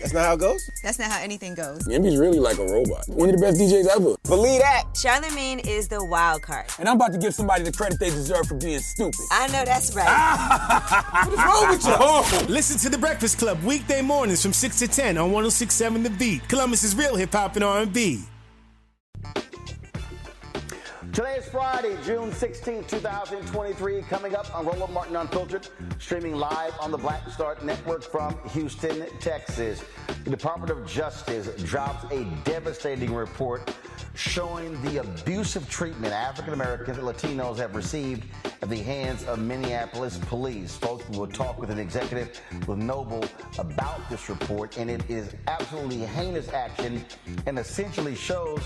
That's not how it goes? That's not how anything goes. Yemi's really like a robot. One of the best DJs ever. Believe that. Charlamagne is the wild card. And I'm about to give somebody the credit they deserve for being stupid. I know that's right. What is wrong with you? Oh. Listen to The Breakfast Club weekday mornings from 6 to 10 on 106.7 The Beat. Columbus's real hip-hop and R&B. Today is Friday, June 16, 2023. Coming up on Roland Martin Unfiltered, streaming live on the Black Star Network from Houston, Texas. The Department of Justice drops a devastating report showing the abusive treatment African Americans and Latinos have received at the hands of Minneapolis police. Folks, we will talk with an executive with Noble about this report, and it is absolutely heinous action and essentially shows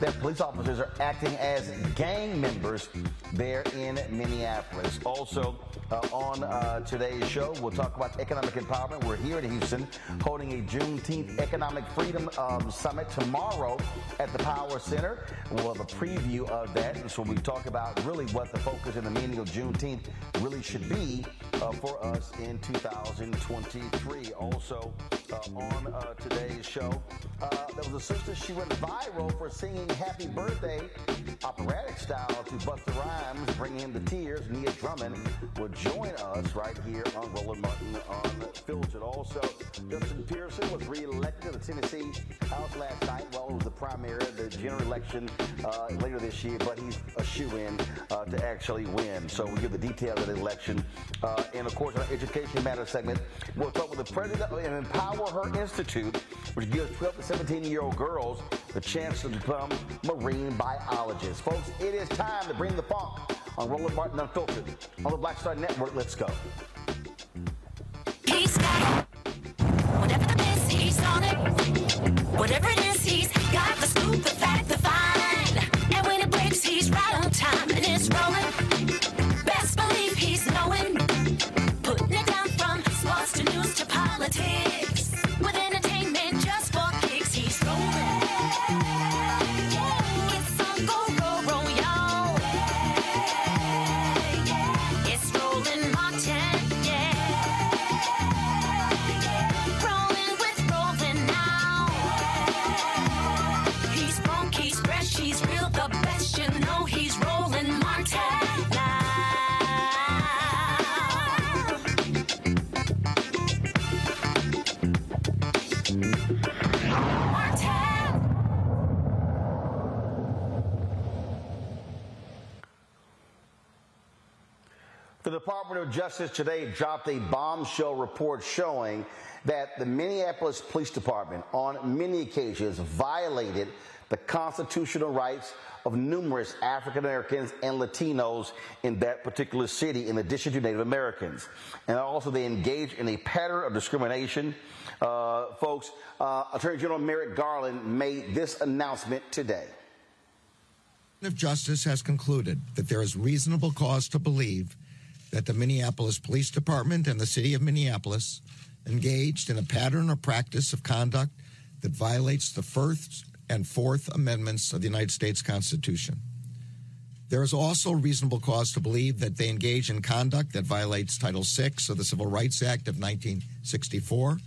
that police officers are acting as gang members there in Minneapolis. Also, on today's show, we'll talk about economic empowerment. We're here in Houston holding a Juneteenth Economic Freedom Summit tomorrow at the Power Center. We'll have a preview of that. And so we talk about really what the focus and the meaning of Juneteenth really should be for us in 2023. Also, on today's show, there was a sister, she went viral for singing Happy Birthday operatic style to Busta Rhymes, bringing him to tears. Nia Drummond will join us right here on Roland Martin Unfiltered. Also, Justin Pearson was re-elected to the Tennessee House last night. Well, it was the primary, the general election later this year, but he's a shoo-in to actually win. So we'll give the details of the election. And, of course, our Education Matters segment, we'll talk with the president of Empower Her Institute, which gives 12 to 17-year-old girls the chance to become marine biologists. Folks, it is time to bring the funk on Roland Martin Unfiltered on the Black Star Network. Let's go. He's got whatever the best, he's on it. Whatever it is, he's got the scoop, the fact, the find. And when it breaks, he's right on time and it's rolling. Best believe he's knowing. Putting it down from sports to news to politics. With entertainment just for kicks, he's rolling. The Department of Justice today dropped a bombshell report showing that the Minneapolis Police Department on many occasions violated the constitutional rights of numerous African Americans and Latinos in that particular city, in addition to Native Americans. And also they engage in a pattern of discrimination. Folks, Attorney General Merrick Garland made this announcement today. The Department of Justice has concluded that there is reasonable cause to believe that the Minneapolis Police Department and the City of Minneapolis engaged in a pattern or practice of conduct that violates the First and Fourth Amendments of the United States Constitution. There is also reasonable cause to believe that they engage in conduct that violates Title VI of the Civil Rights Act of 1964,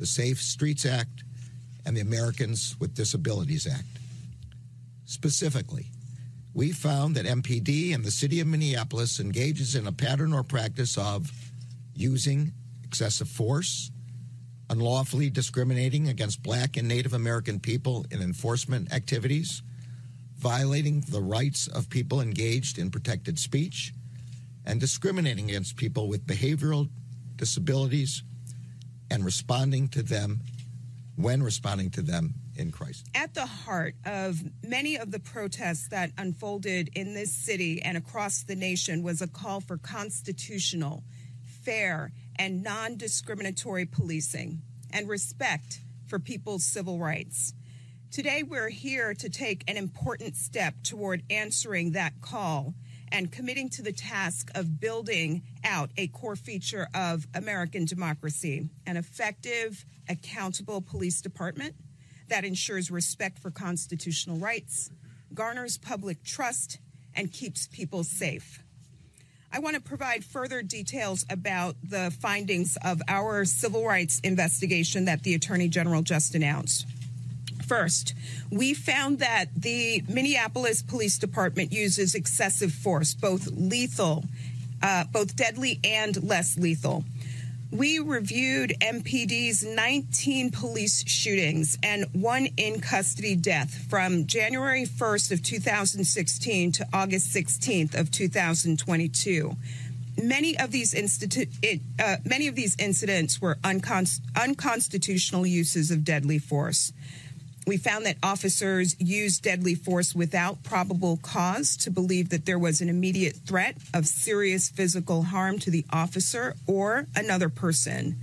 the Safe Streets Act, and the Americans with Disabilities Act. Specifically, we found that MPD and the City of Minneapolis engages in a pattern or practice of using excessive force, unlawfully discriminating against Black and Native American people in enforcement activities, violating the rights of people engaged in protected speech, and discriminating against people with behavioral disabilities and responding to them when responding to them in Christ. At the heart of many of the protests that unfolded in this city and across the nation was a call for constitutional, fair, and non-discriminatory policing and respect for people's civil rights. Today, we're here to take an important step toward answering that call and committing to the task of building out a core feature of American democracy, an effective, accountable police department that ensures respect for constitutional rights, garners public trust, and keeps people safe. I want to provide further details about the findings of our civil rights investigation that the Attorney General just announced. First, we found that the Minneapolis Police Department uses excessive force, both lethal, both deadly and less lethal. We reviewed MPD's 19 police shootings and one in-custody death from January 1st of 2016 to August 16th of 2022. Many of these incidents were unconstitutional uses of deadly force. We found that officers used deadly force without probable cause to believe that there was an immediate threat of serious physical harm to the officer or another person.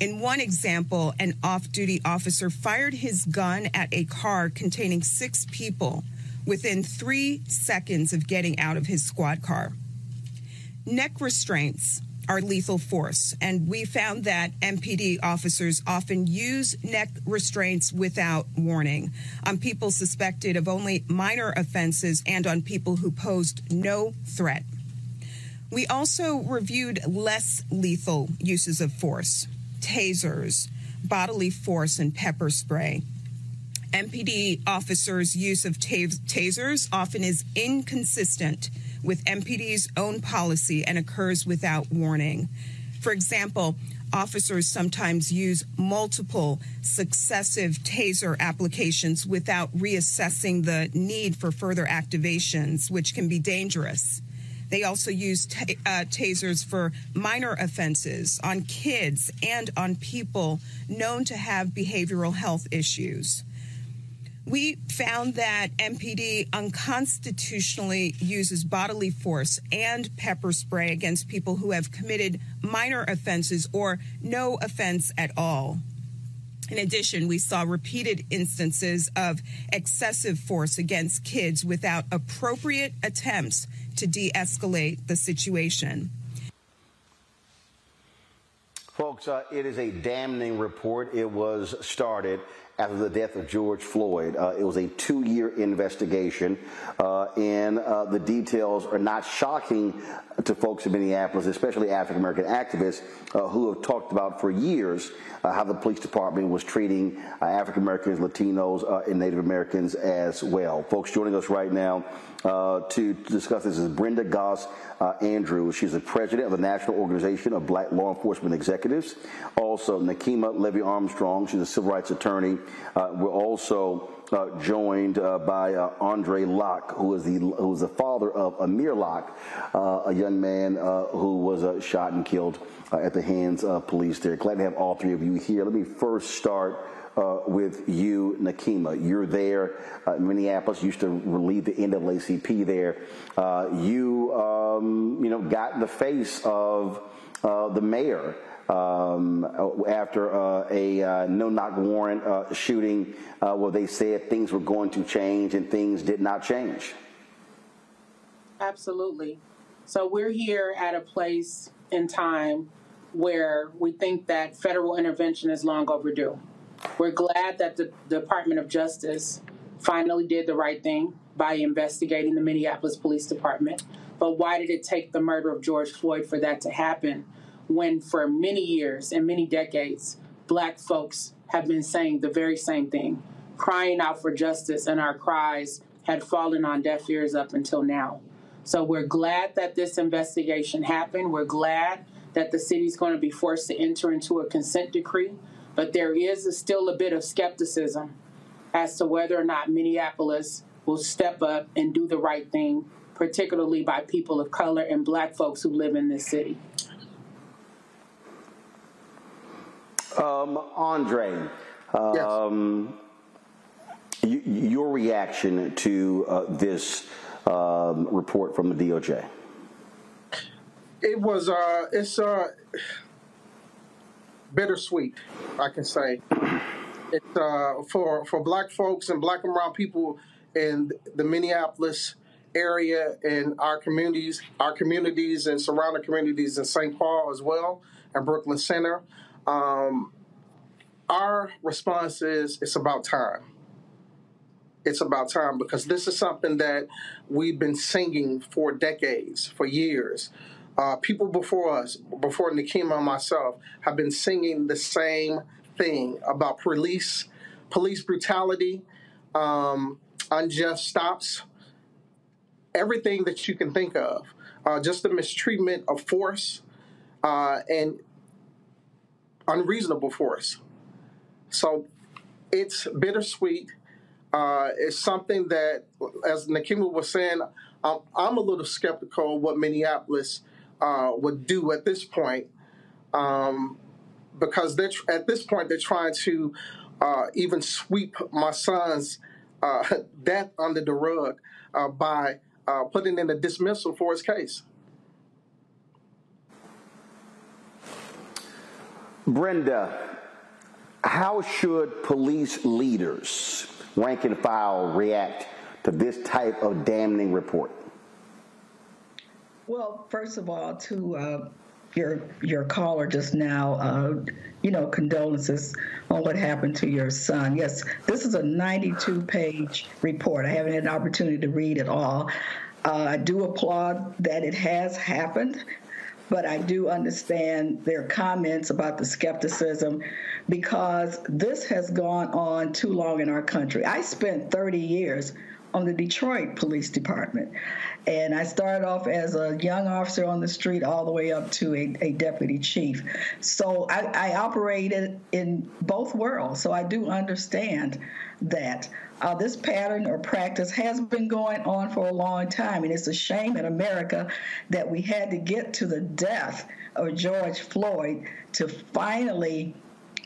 In one example, an off-duty officer fired his gun at a car containing 6 people within 3 seconds of getting out of his squad car. Neck restraints are lethal force, and we found that MPD officers often use neck restraints without warning on people suspected of only minor offenses and on people who posed no threat. We also reviewed less lethal uses of force, tasers, bodily force, and pepper spray. MPD officers' use of tasers often is inconsistent with MPD's own policy and occurs without warning. For example, officers sometimes use multiple successive taser applications without reassessing the need for further activations, which can be dangerous. They also use tasers for minor offenses on kids and on people known to have behavioral health issues. We found that MPD unconstitutionally uses bodily force and pepper spray against people who have committed minor offenses or no offense at all. In addition, we saw repeated instances of excessive force against kids without appropriate attempts to de-escalate the situation. Folks, it is a damning report. It was started after the death of George Floyd. It was a 2-year investigation, and the details are not shocking to folks in Minneapolis, especially African-American activists who have talked about for years how the police department was treating African-Americans, Latinos, and Native Americans as well. Folks, joining us right now to discuss this is Brenda Goss Andrews. She's the president of the National Organization of Black Law Enforcement Executives. Also, Nakeema Levy-Armstrong. She's a civil rights attorney. We're also joined by Andre Locke, who is the father of Amir Locke, a young man who was shot and killed at the hands of police there. Glad to have all three of you here. Let me first start with you, Nakeema. You're there in Minneapolis. You used to lead the NAACP there. You got in the face of the mayor after a no-knock warrant shooting where they said things were going to change, and things did not change. Absolutely. So we're here at a place in time where we think that federal intervention is long overdue. We're glad that the Department of Justice finally did the right thing by investigating the Minneapolis Police Department. But why did it take the murder of George Floyd for that to happen, when for many years and many decades, Black folks have been saying the very same thing, crying out for justice, and our cries had fallen on deaf ears up until now. So we're glad that this investigation happened. We're glad that the city's going to be forced to enter into a consent decree but there is still a bit of skepticism as to whether or not Minneapolis will step up and do the right thing, particularly by people of color and Black folks who live in this city. Andre, yes. Your reaction to this report from the DOJ? It was, it's bittersweet, I can say. It's for Black folks and Black and brown people in the Minneapolis area and our communities and surrounding communities in St. Paul as well, and Brooklyn Center. Our response is, it's about time. It's about time, because this is something that we've been singing for decades, for years. People before us, before Nakeema and myself, have been singing the same thing about police brutality, unjust stops, everything that you can think of, just the mistreatment of force and unreasonable force. So it's bittersweet. It's something that, as Nakeema was saying, I'm a little skeptical what Minneapolis would do at this point, because at this point they're trying to even sweep my son's death under the rug by putting in a dismissal for his case. Brenda, how should police leaders, rank and file, react to this type of damning report? Well, first of all, to your caller just now, you know, condolences on what happened to your son. Yes, this is a 92-page report. I haven't had an opportunity to read it all. I do applaud that it has happened, but I do understand their comments about the skepticism, because this has gone on too long in our country. I spent 30 years on the Detroit Police Department, and I started off as a young officer on the street all the way up to a deputy chief. So I operated in both worlds, so I do understand that this pattern or practice has been going on for a long time, and it's a shame in America that we had to get to the death of George Floyd to finally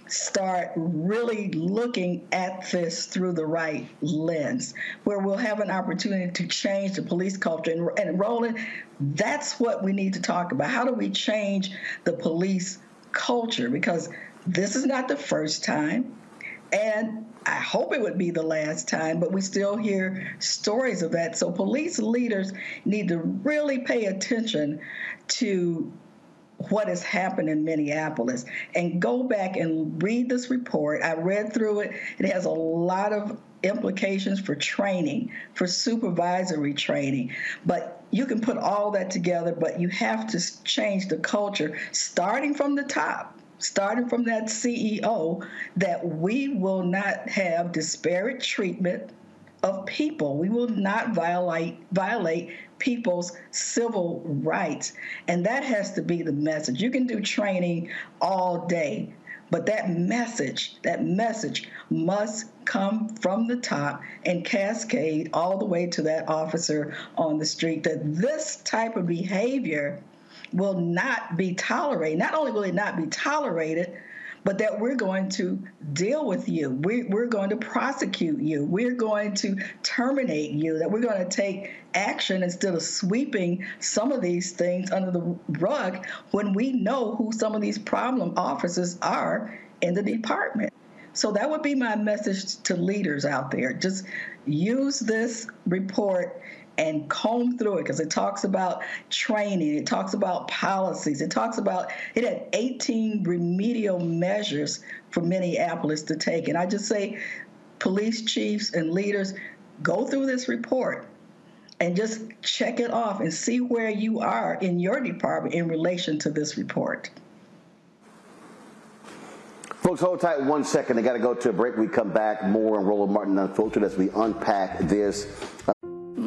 start really looking at this through the right lens, where we'll have an opportunity to change the police culture. And Roland, that's what we need to talk about. How do we change the police culture? Because this is not the first time, and I hope it would be the last time, but we still hear stories of that. So police leaders need to really pay attention to what has happened in Minneapolis, and go back and read this report. I read through it. It has a lot of implications for training, for supervisory training. But you can put all that together, but you have to change the culture, starting from the top, starting from that CEO, that we will not have disparate treatment of people. We will not violate people's civil rights. And that has to be the message. You can do training all day, but that message must come from the top and cascade all the way to that officer on the street, that this type of behavior will not be tolerated. Not only will it not be tolerated, but that we're going to deal with you. We're going to prosecute you. We're going to terminate you, that we're going to take action instead of sweeping some of these things under the rug when we know who some of these problem officers are in the department. So that would be my message to leaders out there. Just use this report and comb through it, because it talks about training, it talks about policies, it talks about, it had 18 remedial measures for Minneapolis to take. And I just say, police chiefs and leaders, go through this report and just check it off and see where you are in your department in relation to this report. Folks, hold tight 1 second. I got to go to a break. We come back more on Roland Martin Unfiltered as we unpack this.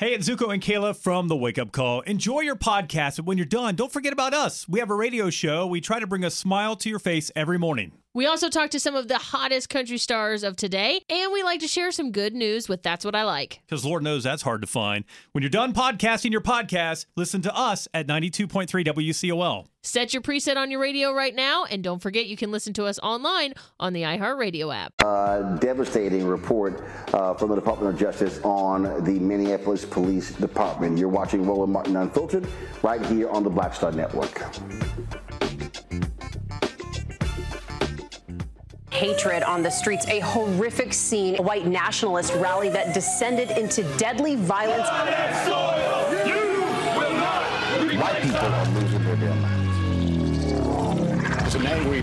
Hey, it's Zuko and Kayla from The Wake Up Call. Enjoy your podcast, but when you're done, don't forget about us. We have a radio show. We try to bring a smile to your face every morning. We also talk to some of the hottest country stars of today, and we like to share some good news with That's What I Like. Because Lord knows that's hard to find. When you're done podcasting your podcast, listen to us at 92.3 WCOL. Set your preset on your radio right now, and don't forget you can listen to us online on the iHeartRadio app. Devastating report from the Department of Justice on the Minneapolis Police Department. You're watching Roland Martin Unfiltered right here on the Black Star Network. Hatred on the streets, a horrific scene, a white nationalist rally that descended into deadly violence. White people are losing their damn minds. As an angry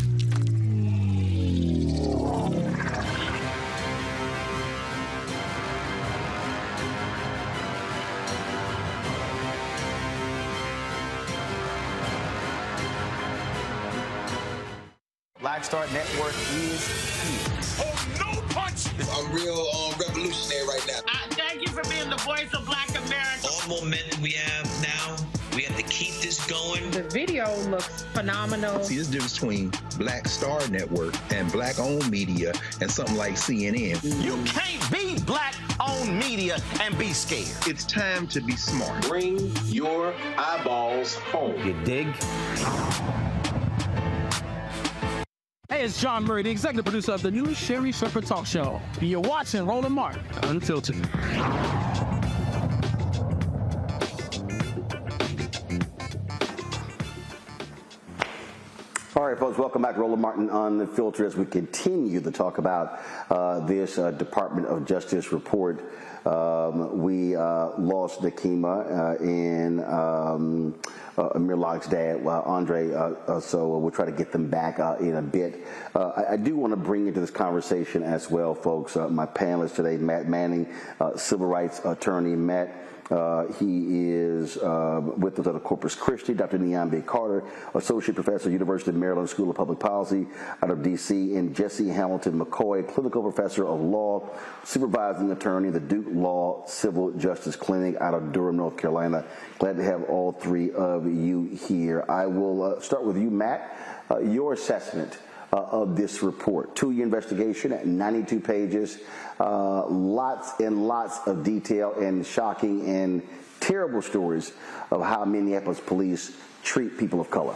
Black Star Network is here. Oh, no punch! I'm real revolutionary right now. Thank you for being the voice of Black America. All the momentum we have now, we have to keep this going. The video looks phenomenal. See, there's a difference between Black Star Network and Black-owned media and something like CNN. You can't be Black-owned media and be scared. It's time to be smart. Bring your eyeballs home. You dig? Hey, it's John Murray, the executive producer of the new Sherry Shepherd Talk Show. And you're watching Roland Martin Unfiltered. All right, folks, welcome back. Roland Martin Unfiltered as we continue to talk about this Department of Justice report. We lost Nakeema Amir Locke's dad, Andre, so we'll try to get them back in a bit. I do want to bring into this conversation as well, folks, my panelist today, Matt Manning, civil rights attorney. Matt, he is with us at Corpus Christi. Dr. Niambe Carter, associate professor, University of Maryland School of Public Policy out of D.C., and Jesse Hamilton McCoy, clinical professor of law, supervising attorney, the Duke Law Civil Justice Clinic out of Durham, North Carolina. Glad to have all three of you here. I will start with you, Matt. Your assessment of this report. 2-year investigation at 92 pages, lots and lots of detail and shocking and terrible stories of how Minneapolis police treat people of color.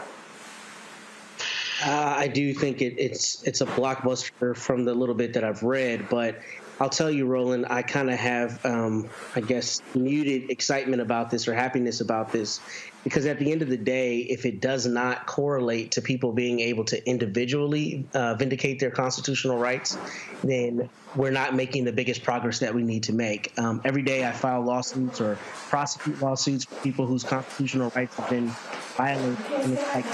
I do think it's a blockbuster from the little bit that I've read, but I'll tell you, Roland, I kind of have, I guess, muted excitement about this or happiness about this, because at the end of the day, if it does not correlate to people being able to individually vindicate their constitutional rights, then we're not making the biggest progress that we need to make. Every day I file lawsuits or prosecute lawsuits for people whose constitutional rights have been violated. And it's like,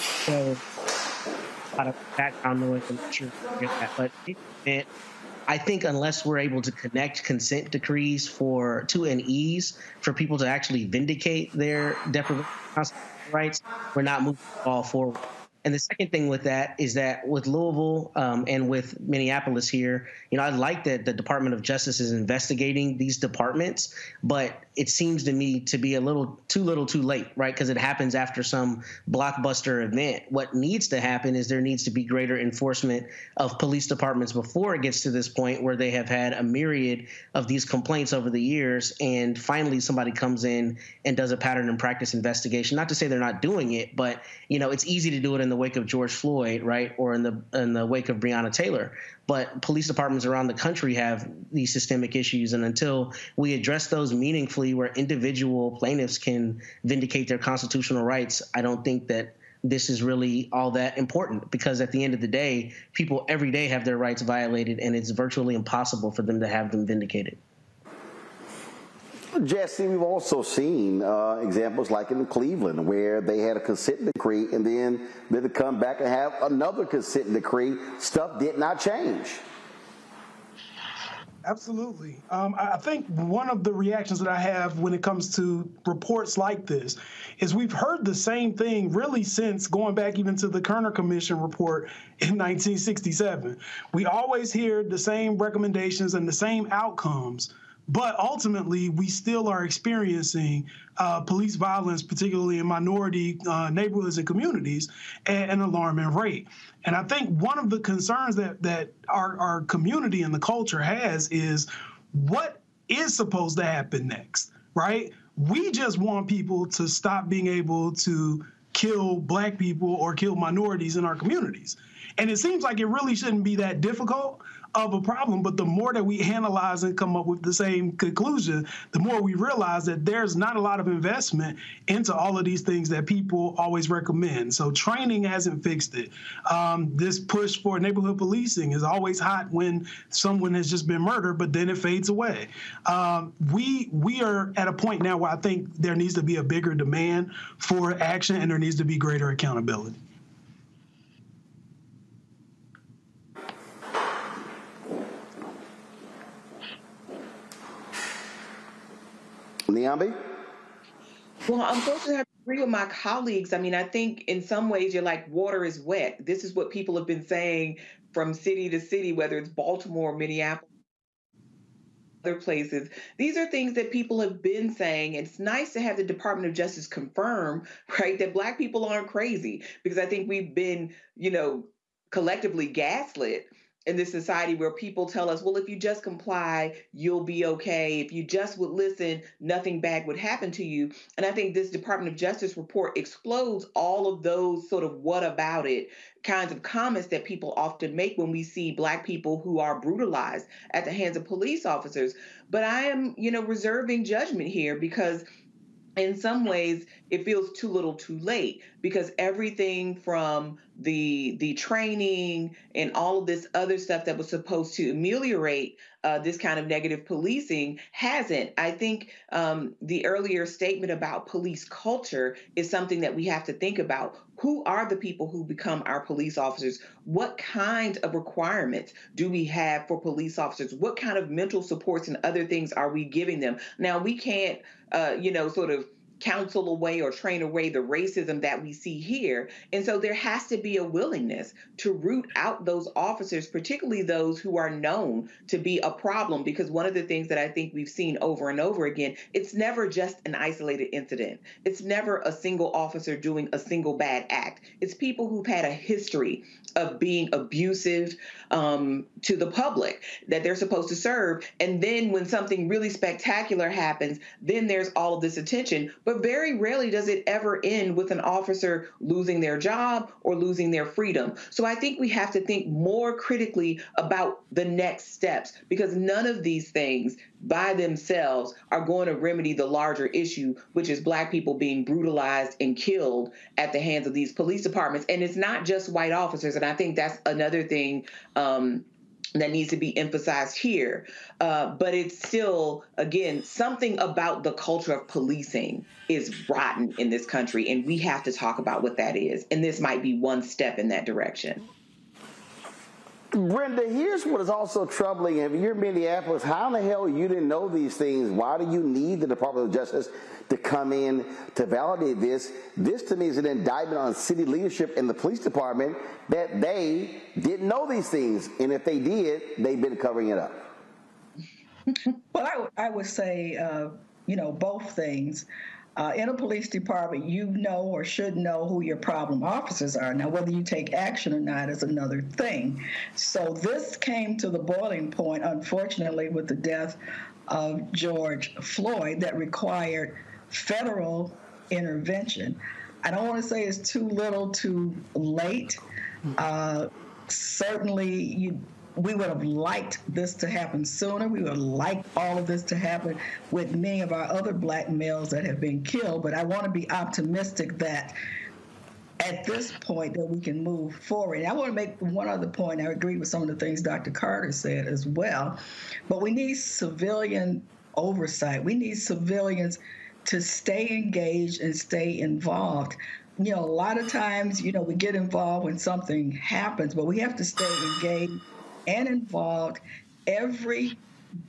so, a lot of background noise. I'm not sure you get that, but I think unless we're able to connect consent decrees to an ease for people to actually vindicate their deprivation of constitutional rights, we're not moving the ball forward. And the second thing with that is that with Louisville and with Minneapolis here, you know, I like that the Department of Justice is investigating these departments, but it seems to me to be a little too late, right? Because it happens after some blockbuster event. What needs to happen is there needs to be greater enforcement of police departments before it gets to this point where they have had a myriad of these complaints over the years, and finally somebody comes in and does a pattern and practice investigation. Not to say they're not doing it, but, you know, it's easy to do it in the wake of George Floyd, right, or in the wake of Breonna Taylor. But police departments around the country have these systemic issues, and until we address those meaningfully where individual plaintiffs can vindicate their constitutional rights, I don't think that this is really all that important, because at the end of the day, people every day have their rights violated, and it's virtually impossible for them to have them vindicated. Jesse, we've also seen examples like in Cleveland where they had a consent decree and then they had to come back and have another consent decree. Stuff did not change. Absolutely. I think one of the reactions that I have when it comes to reports like this is we've heard the same thing really since going back even to the Kerner Commission report in 1967. We always hear the same recommendations and the same outcomes. But ultimately, we still are experiencing police violence, particularly in minority neighborhoods and communities, at an alarming rate. And I think one of the concerns that our community and the culture has is what is supposed to happen next, right? We just want people to stop being able to kill Black people or kill minorities in our communities. And it seems like it really shouldn't be that difficult of a problem, but the more that we analyze and come up with the same conclusion, the more we realize that there's not a lot of investment into all of these things that people always recommend. So training hasn't fixed it. This push for neighborhood policing is always hot when someone has just been murdered, but then it fades away. We are at a point now where I think there needs to be a bigger demand for action, and there needs to be greater accountability. Niambi? Well, unfortunately, I agree with my colleagues. I mean, I think in some ways you're like water is wet. This is what people have been saying from city to city, whether it's Baltimore, Minneapolis, other places. These are things that people have been saying. It's nice to have the Department of Justice confirm, right, that Black people aren't crazy, because I think we've been, you know, collectively gaslit in this society where people tell us, well, if you just comply, you'll be okay. If you just would listen, nothing bad would happen to you. And I think this Department of Justice report explodes all of those sort of what about it kinds of comments that people often make when we see Black people who are brutalized at the hands of police officers. But I am, you know, reserving judgment here, because in some ways, it feels too little too late, because everything from the training and all of this other stuff that was supposed to ameliorate this kind of negative policing hasn't. I think the earlier statement about police culture is something that we have to think about. Who are the people who become our police officers? What kind of requirements do we have for police officers? What kind of mental supports and other things are we giving them? Now, we can't, you know, sort of counsel away or train away the racism that we see here. And so there has to be a willingness to root out those officers, particularly those who are known to be a problem, because one of the things that I think we've seen over and over again, it's never just an isolated incident. It's never a single officer doing a single bad act. It's people who've had a history of being abusive to the public that they're supposed to serve. And then when something really spectacular happens, then there's all of this attention. But very rarely does it ever end with an officer losing their job or losing their freedom. So I think we have to think more critically about the next steps, because none of these things by themselves are going to remedy the larger issue, which is Black people being brutalized and killed at the hands of these police departments. And it's not just white officers. And I think that's another thing that needs to be emphasized here. But it's still, again, something about the culture of policing is rotten in this country, and we have to talk about what that is. And this might be one step in that direction. Brenda, here's what is also troubling. If you're in Minneapolis, how in the hell you didn't know these things? Why do you need the Department of Justice to come in to validate this? This, to me, is an indictment on city leadership and the police department that they didn't know these things. And if they did, they've been covering it up. Well, I would say, you know, both things. In a police department, you know or should know who your problem officers are. Now, whether you take action or not is another thing. So this came to the boiling point, unfortunately, with the death of George Floyd that required federal intervention. I don't want to say it's too little, too late. Certainly, we would have liked this to happen sooner. We would have liked all of this to happen with many of our other black males that have been killed. But I want to be optimistic that at this point that we can move forward. And I want to make one other point. I agree with some of the things Dr. Carter said as well. But we need civilian oversight. We need civilians to stay engaged and stay involved. You know, a lot of times, you know, we get involved when something happens, but we have to stay engaged and involved every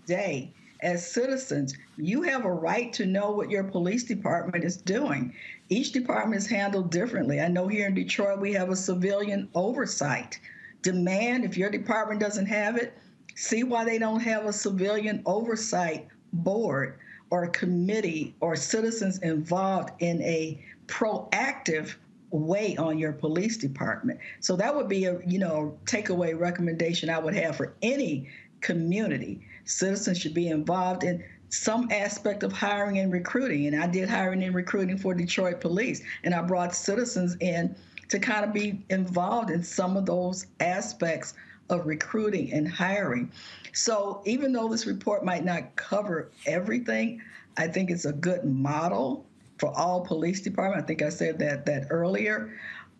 day. As citizens, you have a right to know what your police department is doing. Each department is handled differently. I know here in Detroit, we have a civilian oversight demand. If your department doesn't have it, see why they don't have a civilian oversight board or committee or citizens involved in a proactive way on your police department. So that would be a, you know, takeaway recommendation I would have for any community. Citizens should be involved in some aspect of hiring and recruiting. And I did hiring and recruiting for Detroit Police, and I brought citizens in to kind of be involved in some of those aspects of recruiting and hiring. So even though this report might not cover everything, I think it's a good model for all police departments. I think I said that earlier,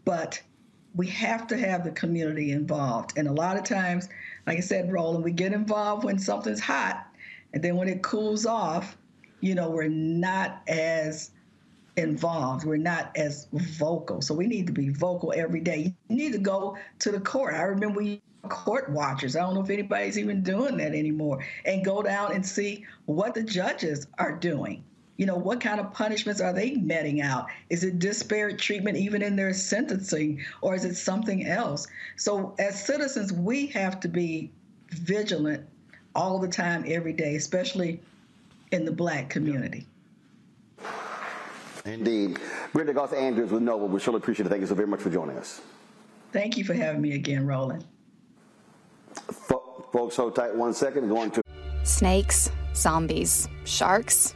but we have to have the community involved. And a lot of times, like I said, Roland, we get involved when something's hot, and then when it cools off, you know, we're not as involved. We're not as vocal. So we need to be vocal every day. You need to go to the court. I remember we court watchers. I don't know if anybody's even doing that anymore. And go down and see what the judges are doing. You know, what kind of punishments are they meting out? Is it disparate treatment even in their sentencing, or is it something else? So as citizens, we have to be vigilant all the time, every day, especially in the black community. Indeed. Brenda Goss Andrews with Noble, we surely appreciate it. Thank you so very much for joining us. Thank you for having me again, Roland. Folks, hold tight one second. Going to snakes, zombies, sharks,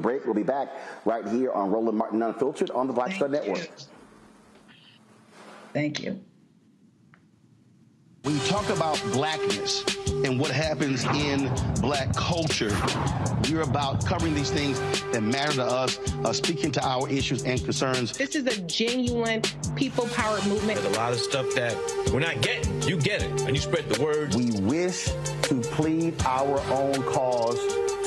Break. We'll be back right here on Roland Martin Unfiltered on the Black Star Network. Thank you. When you talk about blackness and what happens in black culture, we're about covering these things that matter to us, speaking to our issues and concerns. This is a genuine people-powered movement. There's a lot of stuff that we're not getting. You get it, and you spread the word. We wish to plead our own cause.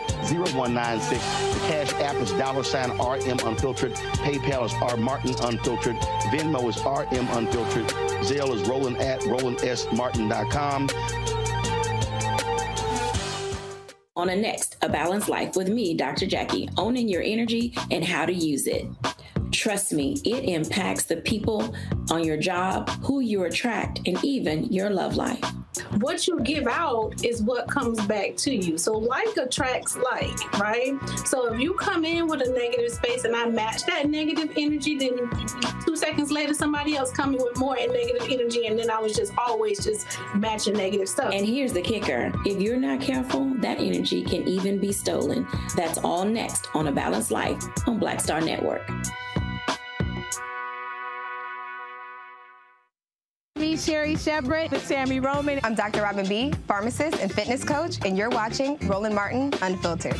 0196. The Cash App is $RM Unfiltered. PayPal is R Martin Unfiltered. Venmo is RM Unfiltered. Zelle is Roland@RolandSMartin.com. On a Next, A Balanced Life with me, Dr. Jackie, owning your energy and how to use it. Trust me, it impacts the people on your job, who you attract, and even your love life. What you give out is what comes back to you. So like attracts like, right? So if you come in with a negative space and I match that negative energy, then 2 seconds later, somebody else comes in with more negative energy. And then I was just always just matching negative stuff. And here's the kicker. If you're not careful, that energy can even be stolen. That's all next on A Balanced Life on Black Star Network. Sherry Shepard with Sammy Roman. I'm Dr. Robin B., pharmacist and fitness coach, and you're watching Roland Martin Unfiltered.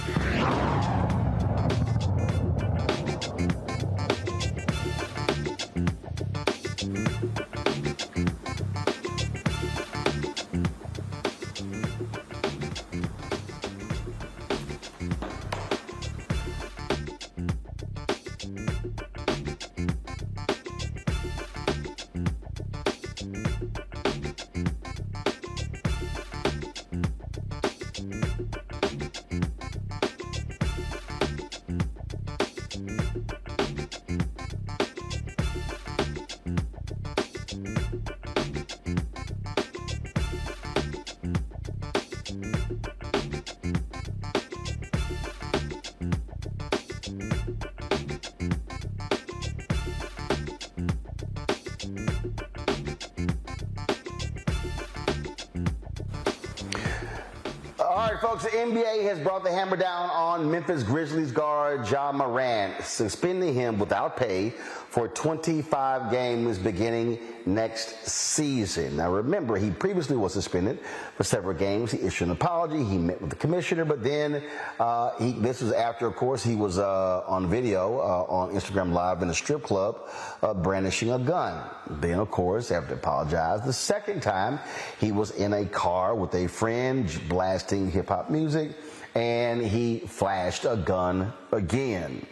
Folks, the NBA has brought the hammer down on Memphis Grizzlies guard Ja Morant, suspending him without pay for 25 games beginning next season. Now, remember, he previously was suspended for several games. He issued an apology. He met with the commissioner, but then this was after, of course, he was on video on Instagram Live in a strip club brandishing a gun. Then, of course, after apologized the second time, he was in a car with a friend blasting hip-hop music, and he flashed a gun again.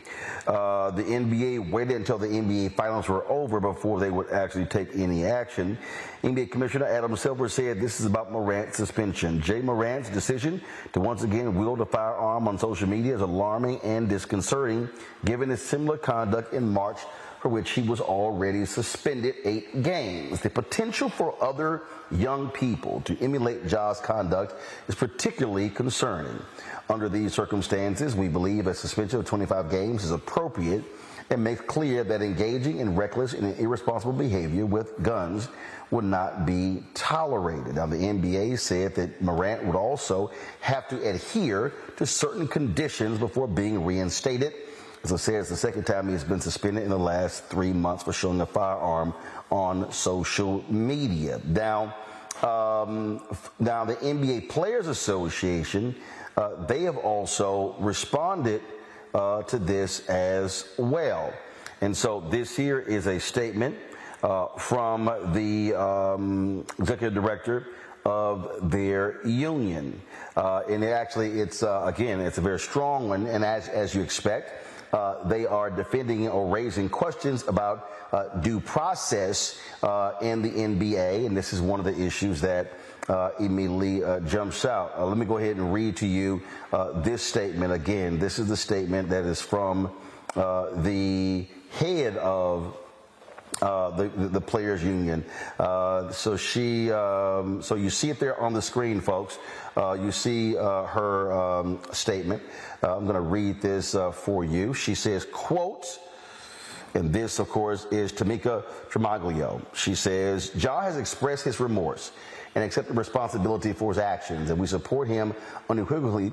The NBA waited until the NBA finals were over before they would actually take any action. NBA Commissioner Adam Silver said this is about Morant's suspension. Ja Morant's decision to once again wield a firearm on social media is alarming and disconcerting, given his similar conduct in March, for which he was already suspended 8 games. The potential for other young people to emulate Ja's conduct is particularly concerning. Under these circumstances, we believe a suspension of 25 games is appropriate and makes clear that engaging in reckless and irresponsible behavior with guns would not be tolerated. Now, the NBA said that Morant would also have to adhere to certain conditions before being reinstated. As I said, it's the second time he's been suspended in the last 3 months for showing a firearm on social media. Now, the NBA Players Association, they have also responded to this as well. And so this here is a statement from the executive director of their union. And it's a very strong one, and as you expect, they are defending or raising questions about due process in the NBA, and this is one of the issues that immediately jumps out. Let me go ahead and read to you this statement again. This is the statement that is from the head of the players union. So you see it there on the screen, folks. You see her statement. I'm going to read this for you. She says, quote, and this, of course, is Tamika Tremaglio. She says, Ja has expressed his remorse and accepted responsibility for his actions, and we support him unequivocally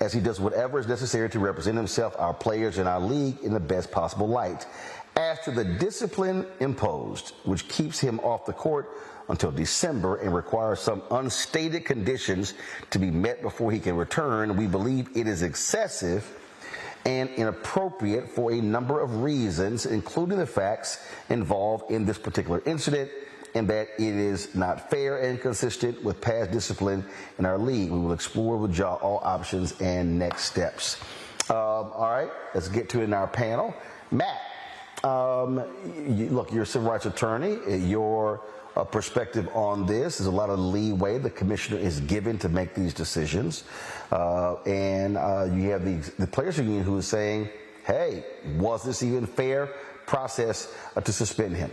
as he does whatever is necessary to represent himself, our players, and our league in the best possible light. As to the discipline imposed, which keeps him off the court until December and requires some unstated conditions to be met before he can return, we believe it is excessive and inappropriate for a number of reasons, including the facts involved in this particular incident, and that it is not fair and consistent with past discipline in our league. We will explore with Ja all options and next steps. All right, let's get to it in our panel. Matt. Look, you're a civil rights attorney. Your perspective on this is a lot of leeway the commissioner is given to make these decisions. And you have the players union who is saying, hey, was this even fair process to suspend him?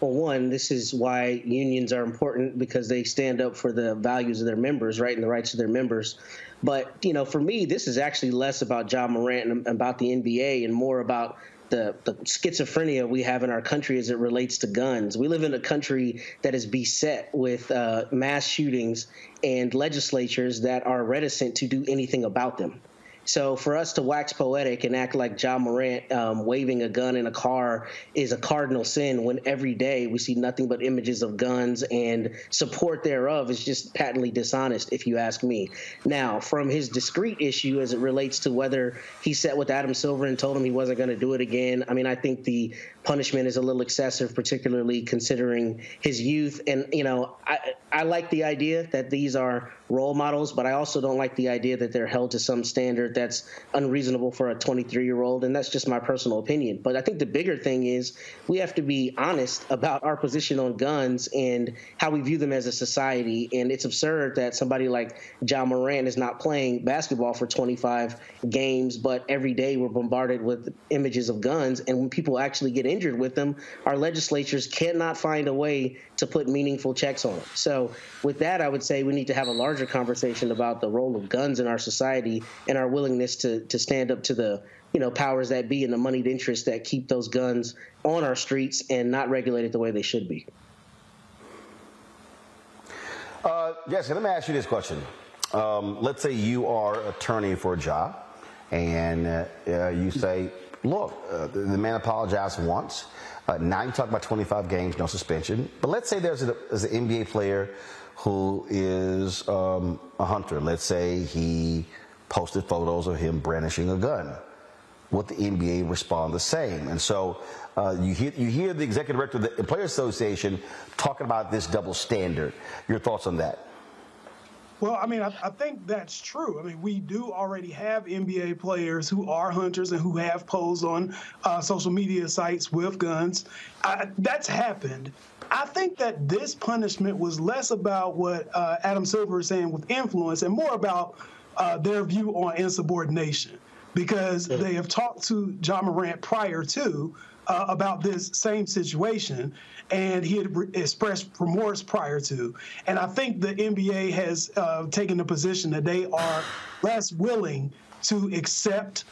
Well, one, this is why unions are important, because they stand up for the values of their members, right, and the rights of their members. But, you know, for me, this is actually less about Ja Morant and about the NBA and more about the schizophrenia we have in our country as it relates to guns. We live in a country that is beset with mass shootings and legislatures that are reticent to do anything about them. So for us to wax poetic and act like Ja Morant waving a gun in a car is a cardinal sin when every day we see nothing but images of guns, and support thereof is just patently dishonest, if you ask me. Now, from his discrete issue as it relates to whether he sat with Adam Silver and told him he wasn't going to do it again, I mean, I think the punishment is a little excessive, particularly considering his youth. And, you know, I like the idea that these are role models, but I also don't like the idea that they're held to some standard that's unreasonable for a 23-year-old, and that's just my personal opinion. But I think the bigger thing is we have to be honest about our position on guns and how we view them as a society, and it's absurd that somebody like Ja Morant is not playing basketball for 25 games, but every day we're bombarded with images of guns, and when people actually get injured with them, our legislatures cannot find a way to put meaningful checks on them. So with that, I would say we need to have a larger conversation about the role of guns in our society and our willingness to stand up to the, you know, powers that be and the moneyed interests that keep those guns on our streets and not regulated the way they should be. Jessica, let me ask you this question. Let's say you are attorney for Ja, and you say, look, the man apologized once. Now you talk about 25 games, no suspension. But let's say there's an NBA player who is a hunter. Let's say he posted photos of him brandishing a gun. Would the NBA respond the same? And so you hear the executive director of the Players Association talking about this double standard. Your thoughts on that? Well, I mean, I think that's true. I mean, we do already have NBA players who are hunters and who have posed on social media sites with guns. That's happened. I think that this punishment was less about what Adam Silver is saying with influence and more about their view on insubordination, because they have talked to Ja Morant prior to about this same situation, and he had expressed remorse prior to. And I think the NBA has taken the position that they are less willing to accept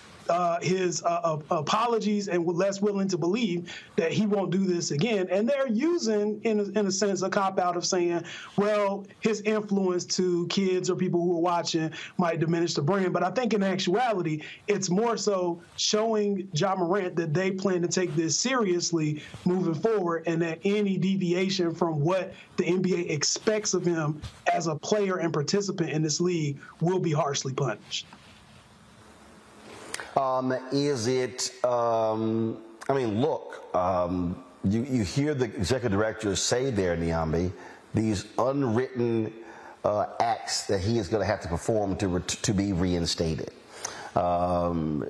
his apologies and were less willing to believe that he won't do this again. And they're using, in a sense, a cop-out of saying, well, his influence to kids or people who are watching might diminish the brand. But I think in actuality, it's more so showing Ja Morant that they plan to take this seriously moving forward, and that any deviation from what the NBA expects of him as a player and participant in this league will be harshly punished. I mean, look, you hear the executive director say there, Niambi, these unwritten acts that he is going to have to perform to be reinstated. And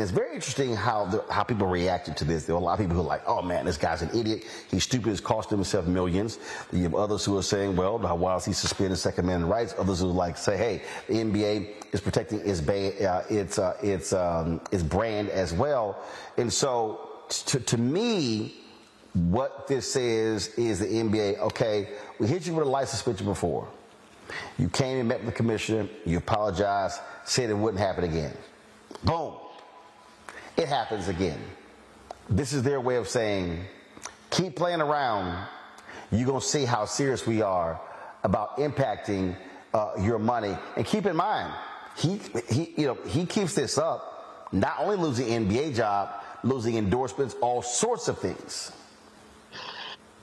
it's very interesting how people reacted to this. There are a lot of people who are like, oh, man, this guy's an idiot. He's stupid. He's cost himself millions. You have others who are saying, well, why is he suspending Second Amendment rights? Others who like say, hey, the NBA is protecting its brand as well. And so to me, what this says is the NBA, okay, we hit you with a life suspension before. You came and met with the commissioner. You apologized, said it wouldn't happen again. Boom. It happens again. This is their way of saying, keep playing around. You're going to see how serious we are about impacting your money. And keep in mind, he keeps this up, not only losing NBA job, losing endorsements, all sorts of things.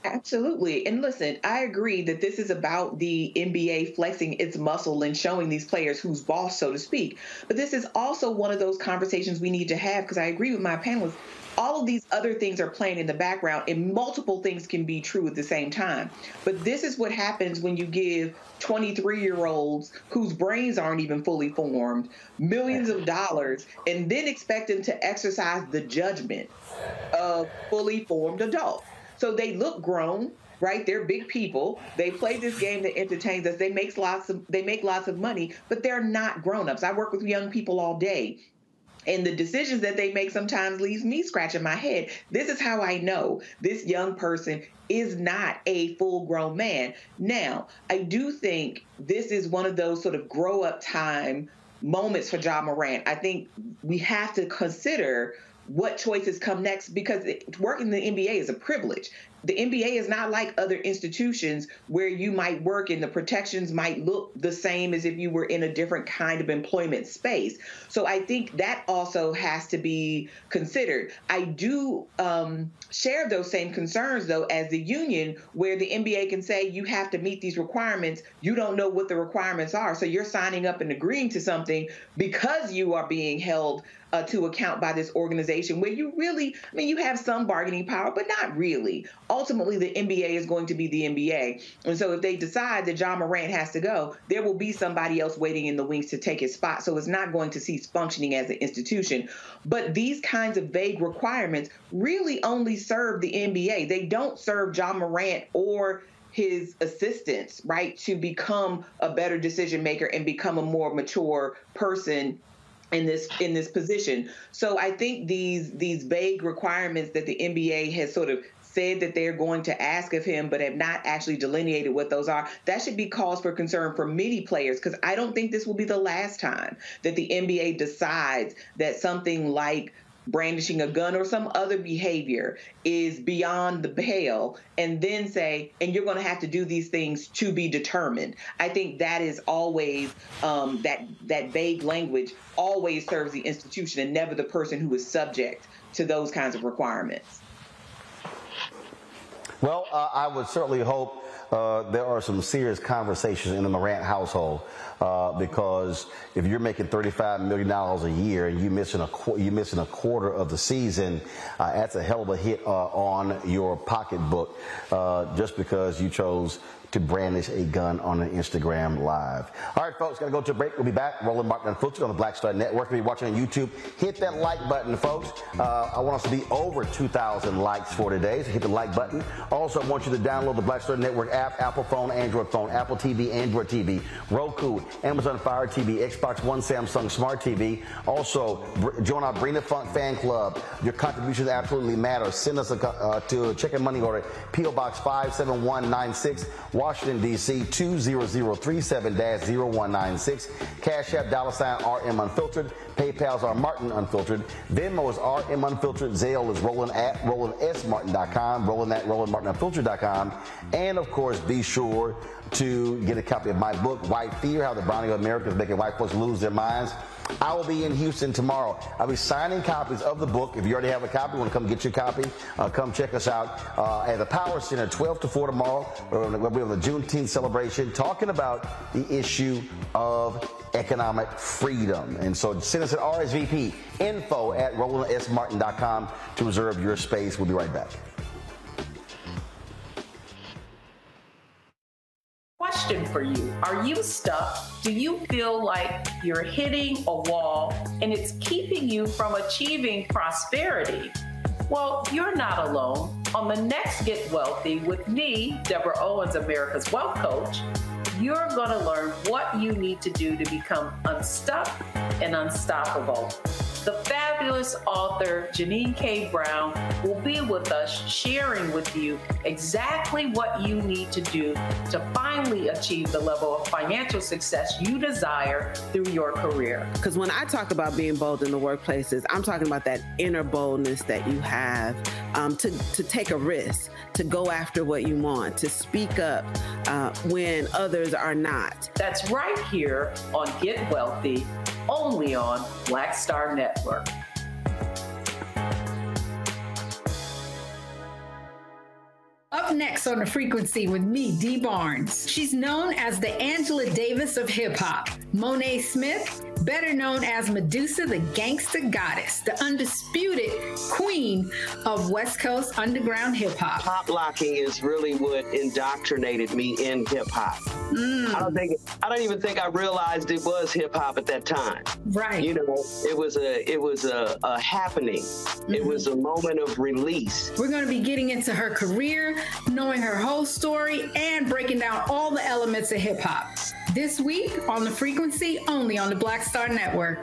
Absolutely. And listen, I agree that this is about the NBA flexing its muscle and showing these players who's boss, so to speak. But this is also one of those conversations we need to have, because I agree with my panelists. All of these other things are playing in the background, and multiple things can be true at the same time. But this is what happens when you give 23-year-olds whose brains aren't even fully formed millions of dollars and then expect them to exercise the judgment of fully formed adults. So they look grown, right? They're big people. They play this game that entertains us. They make lots of money, but they're not grown-ups. I work with young people all day. And the decisions that they make sometimes leaves me scratching my head. This is how I know this young person is not a full-grown man. Now, I do think this is one of those sort of grow-up time moments for Ja Morant. I think we have to consider what choices come next, because working in the NBA is a privilege. The NBA is not like other institutions where you might work and the protections might look the same as if you were in a different kind of employment space. So I think that also has to be considered. I do share those same concerns, though, as the union, where the NBA can say you have to meet these requirements. You don't know what the requirements are. So you're signing up and agreeing to something because you are being held to account by this organization where you really, I mean, you have some bargaining power, but not really. Ultimately, the NBA is going to be the NBA. And so if they decide that Ja Morant has to go, there will be somebody else waiting in the wings to take his spot. So it's not going to cease functioning as an institution. But these kinds of vague requirements really only serve the NBA. They don't serve Ja Morant or his assistants, right, to become a better decision maker and become a more mature person in this position. So I think these vague requirements that the NBA has sort of said that they're going to ask of him, but have not actually delineated what those are, that should be cause for concern for many players, because I don't think this will be the last time that the NBA decides that something like brandishing a gun or some other behavior is beyond the pale, and then say, and you're going to have to do these things to be determined. I think that is always, that vague language always serves the institution and never the person who is subject to those kinds of requirements. Well, I would certainly hope there are some serious conversations in the Morant household, because if you're making $35 million a year and you're missing a quarter of the season, that's a hell of a hit on your pocketbook just because you chose to brandish a gun on an Instagram Live. All right, folks, got to go to a break. We'll be back. Roland Martin Unfiltered on the Black Star Network. If you're watching on YouTube, hit that like button, folks. I want us to be over 2,000 likes for today, so hit the like button. Also, I want you to download the Black Star Network app, Apple phone, Apple TV, Android TV, Roku, Amazon Fire TV, Xbox One, Samsung Smart TV. Also, join our Brenda Funk fan club. Your contributions absolutely matter. Send us to Check and Money Order, P.O. Box 57196, Washington, D.C., 20037-0196. Cash App, $ RM Unfiltered. PayPal's are Martin Unfiltered. Venmo is RM Unfiltered. Zelle is Roland at RolandSMartin.com, Roland at RolandMartinUnfiltered.com. And, of course, be sure to get a copy of my book, White Fear, How the Browning of America is Making White Folks Lose Their Minds. I will be in Houston tomorrow. I'll be signing copies of the book. If you already have a copy, want to come get your copy, come check us out at the Power Center, 12 to 4 tomorrow. We'll be on the Juneteenth celebration talking about the issue of economic freedom. And so send us an RSVP, info at RolandSMartin.com to reserve your space. We'll be right back. Question for you. Are you stuck? Do you feel like you're hitting a wall and it's keeping you from achieving prosperity? Well, you're not alone. On the next Get Wealthy with me, Deborah Owens, America's Wealth Coach, you're going to learn what you need to do to become unstuck and unstoppable. The fabulous author Janine K. Brown will be with us, sharing with you exactly what you need to do to finally achieve the level of financial success you desire through your career. Because when I talk about being bold in the workplaces, I'm talking about that inner boldness that you have to take a risk, to go after what you want, to speak up when others are not. That's right here on Get Wealthy, only on Black Star Network. Up next on The Frequency with me, Dee Barnes. She's known as the Angela Davis of hip-hop. Monet Smith, better known as Medusa, the gangsta goddess, the undisputed queen of West Coast underground hip-hop. Pop-locking is really what indoctrinated me in hip-hop. I don't even think I realized it was hip-hop at that time. Right. You know, it was a happening. Mm-hmm. It was a moment of release. We're going to be getting into her career, knowing her whole story, and breaking down all the elements of hip-hop. This week on The Frequency, only on the Black Star Network.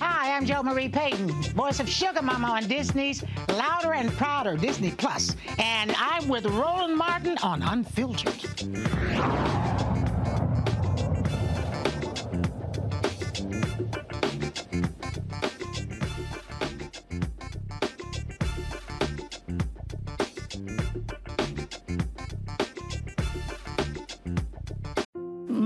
Hi, I'm Jo Marie Payton, voice of Sugar Mama on Disney's Louder and Prouder, Disney Plus. And I'm with Roland Martin on Unfiltered.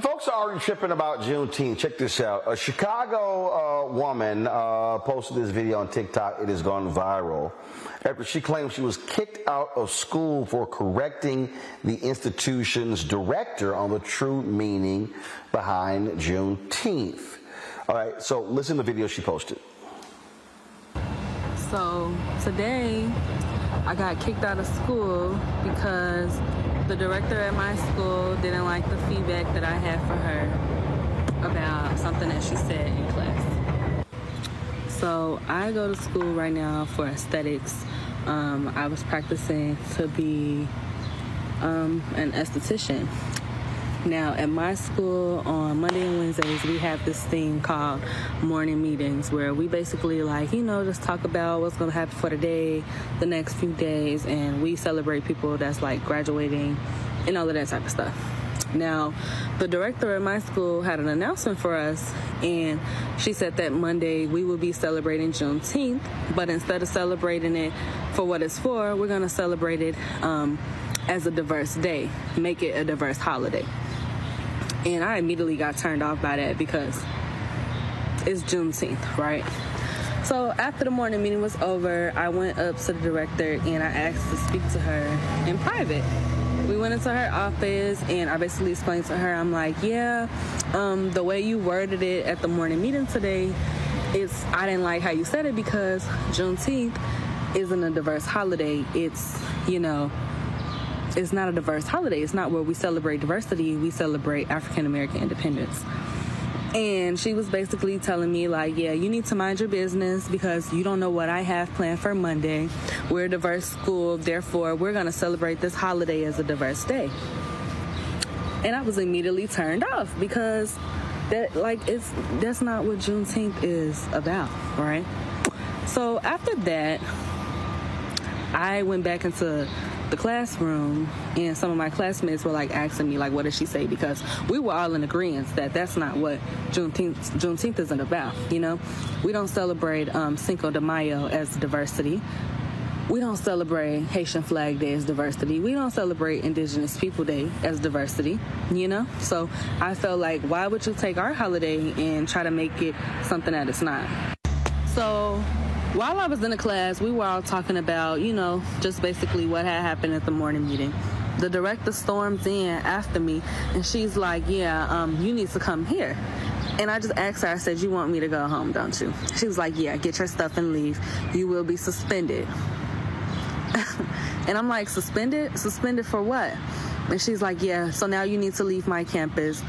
Folks are already tripping about Juneteenth. Check this out. A Chicago woman posted this video on TikTok. It has gone viral after she claimed she was kicked out of school for correcting the institution's director on the true meaning behind Juneteenth. All right, so listen to the video she posted. So today, I got kicked out of school because the director at my school didn't like the feedback that I had for her about something that she said in class. So I go to school right now for aesthetics. I was practicing to be an esthetician. Now, at my school on Monday and Wednesdays, we have this thing called morning meetings where we basically just talk about what's going to happen for the day, the next few days, and we celebrate people that's like graduating and all of that type of stuff. Now, the director at my school had an announcement for us, and she said that Monday we will be celebrating Juneteenth, but instead of celebrating it for what it's for, we're going to celebrate it as a diverse day, make it a diverse holiday. And I immediately got turned off by that because it's Juneteenth, right? So after the morning meeting was over, I went up to the director and I asked to speak to her in private. We went into her office and I basically explained to her, I'm like, the way you worded it at the morning meeting today, I didn't like how you said it because Juneteenth isn't a diverse holiday. It's not a diverse holiday. It's not where we celebrate diversity. We celebrate African-American independence. And she was basically telling me you need to mind your business because you don't know what I have planned for Monday. We're a diverse school. Therefore, we're going to celebrate this holiday as a diverse day. And I was immediately turned off because that's not what Juneteenth is about, right? So after that, I went back into the classroom, and some of my classmates were asking me what did she say, because we were all in agreement that that's not what Juneteenth isn't about. We don't celebrate Cinco de Mayo as diversity. We don't celebrate Haitian Flag Day as diversity. We don't celebrate Indigenous People Day as diversity. So I felt why would you take our holiday and try to make it something that it's not? So while I was in the class, we were all talking about, just basically what had happened at the morning meeting. The director storms in after me, and she's like, you need to come here. And I just asked her, I said, you want me to go home, don't you? She was like, yeah, get your stuff and leave. You will be suspended. And I'm like, suspended? Suspended for what? And she's like, yeah, so now you need to leave my campus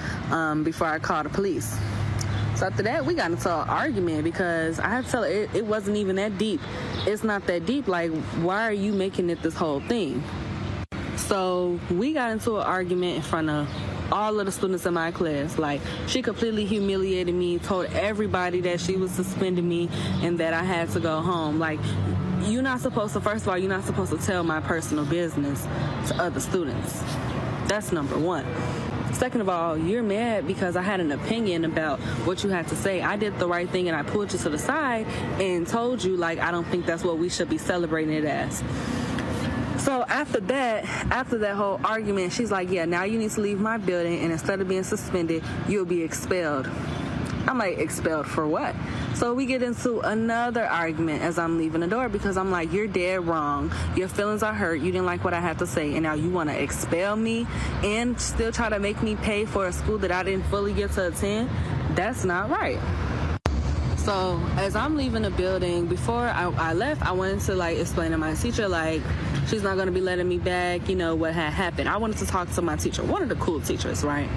before I call the police. So after that, we got into an argument because I had to tell her it wasn't even that deep. It's not that deep. Why are you making it this whole thing? So we got into an argument in front of all of the students in my class. She completely humiliated me, told everybody that she was suspending me and that I had to go home. You're not supposed to tell my personal business to other students. That's number one. Second of all, you're mad because I had an opinion about what you had to say. I did the right thing and I pulled you to the side and told you, I don't think that's what we should be celebrating it as. So after that whole argument, she's like, yeah, now you need to leave my building, and instead of being suspended, you'll be expelled. I'm like, expelled for what? So we get into another argument as I'm leaving the door because I'm like, you're dead wrong. Your feelings are hurt. You didn't like what I had to say. And now you want to expel me and still try to make me pay for a school that I didn't fully get to attend? That's not right. So as I'm leaving the building, before I left, I wanted to like explain to my teacher, like, she's not going to be letting me back, you know, what had happened. I wanted to talk to my teacher, one of the cool teachers, right?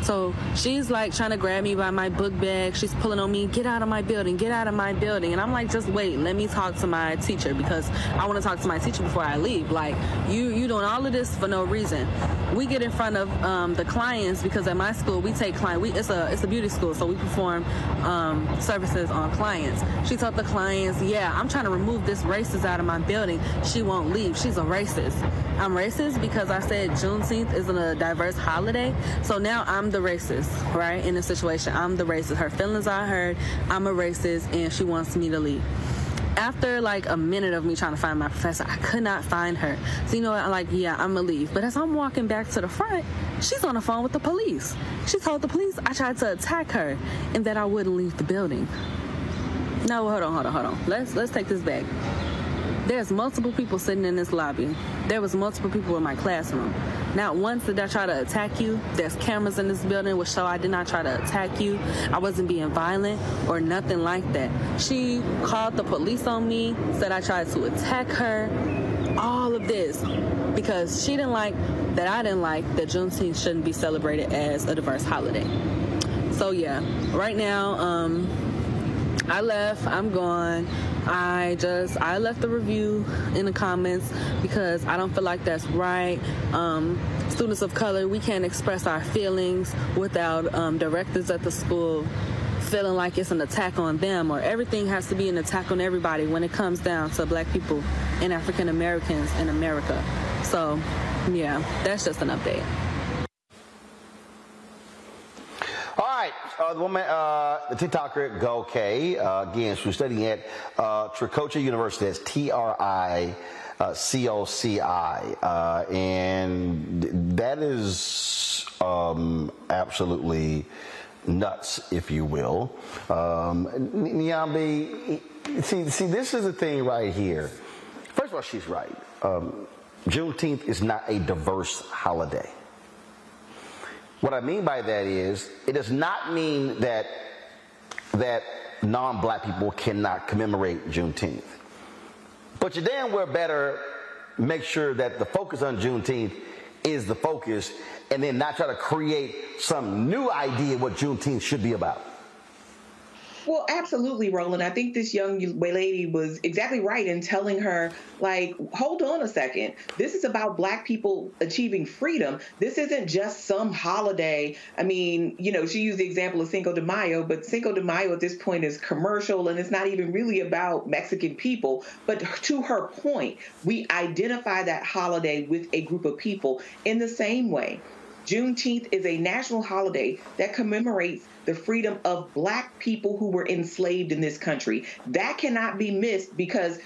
So she's like trying to grab me by my book bag. She's pulling on me, get out of my building, get out of my building. And I'm like, just wait, let me talk to my teacher because I want to talk to my teacher before I leave. Like, you doing all of this for no reason. We get in front of the clients because at my school, we take clients. It's a beauty school, so we perform services on clients. She told the clients, yeah, I'm trying to remove this racist out of my building. She won't leave. She's a racist. I'm racist because I said Juneteenth isn't a diverse holiday. So now I'm the racist, right? In the situation, I'm the racist. Her feelings are hurt. I'm a racist, and she wants me to leave. After like a minute of me trying to find my professor, I could not find her. So you know what? I'm like, yeah, I'm gonna leave. But as I'm walking back to the front, she's on the phone with the police. She told the police I tried to attack her and that I wouldn't leave the building. No, hold on. Let's take this back. There's multiple people sitting in this lobby. There was multiple people in my classroom. Not once did I try to attack you. There's cameras in this building, which show I did not try to attack you. I wasn't being violent or nothing like that. She called the police on me, said I tried to attack her. All of this because she didn't like that I didn't like that Juneteenth shouldn't be celebrated as a diverse holiday. So yeah, right now, I left, I'm gone. I left a review in the comments because I don't feel like that's right. Students of color, we can't express our feelings without directors at the school feeling like it's an attack on them, or everything has to be an attack on everybody when it comes down to Black people and African Americans in America. So yeah, that's just an update. The woman, the TikToker Go-K, again, she was studying at Tricoci University. That's TriCoci, and that is absolutely nuts, if you will. Nyambi, see, this is the thing right here. First of all, she's right. Juneteenth is not a diverse holiday. What I mean by that is, it does not mean that non-Black people cannot commemorate Juneteenth. But you damn well better make sure that the focus on Juneteenth is the focus, and then not try to create some new idea what Juneteenth should be about. Well, absolutely, Roland. I think this young lady was exactly right in telling her, like, hold on a second. This is about Black people achieving freedom. This isn't just some holiday. I mean, you know, she used the example of Cinco de Mayo, but Cinco de Mayo at this point is commercial, and it's not even really about Mexican people. But to her point, we identify that holiday with a group of people in the same way. Juneteenth is a national holiday that commemorates the freedom of Black people who were enslaved in this country. That cannot be missed because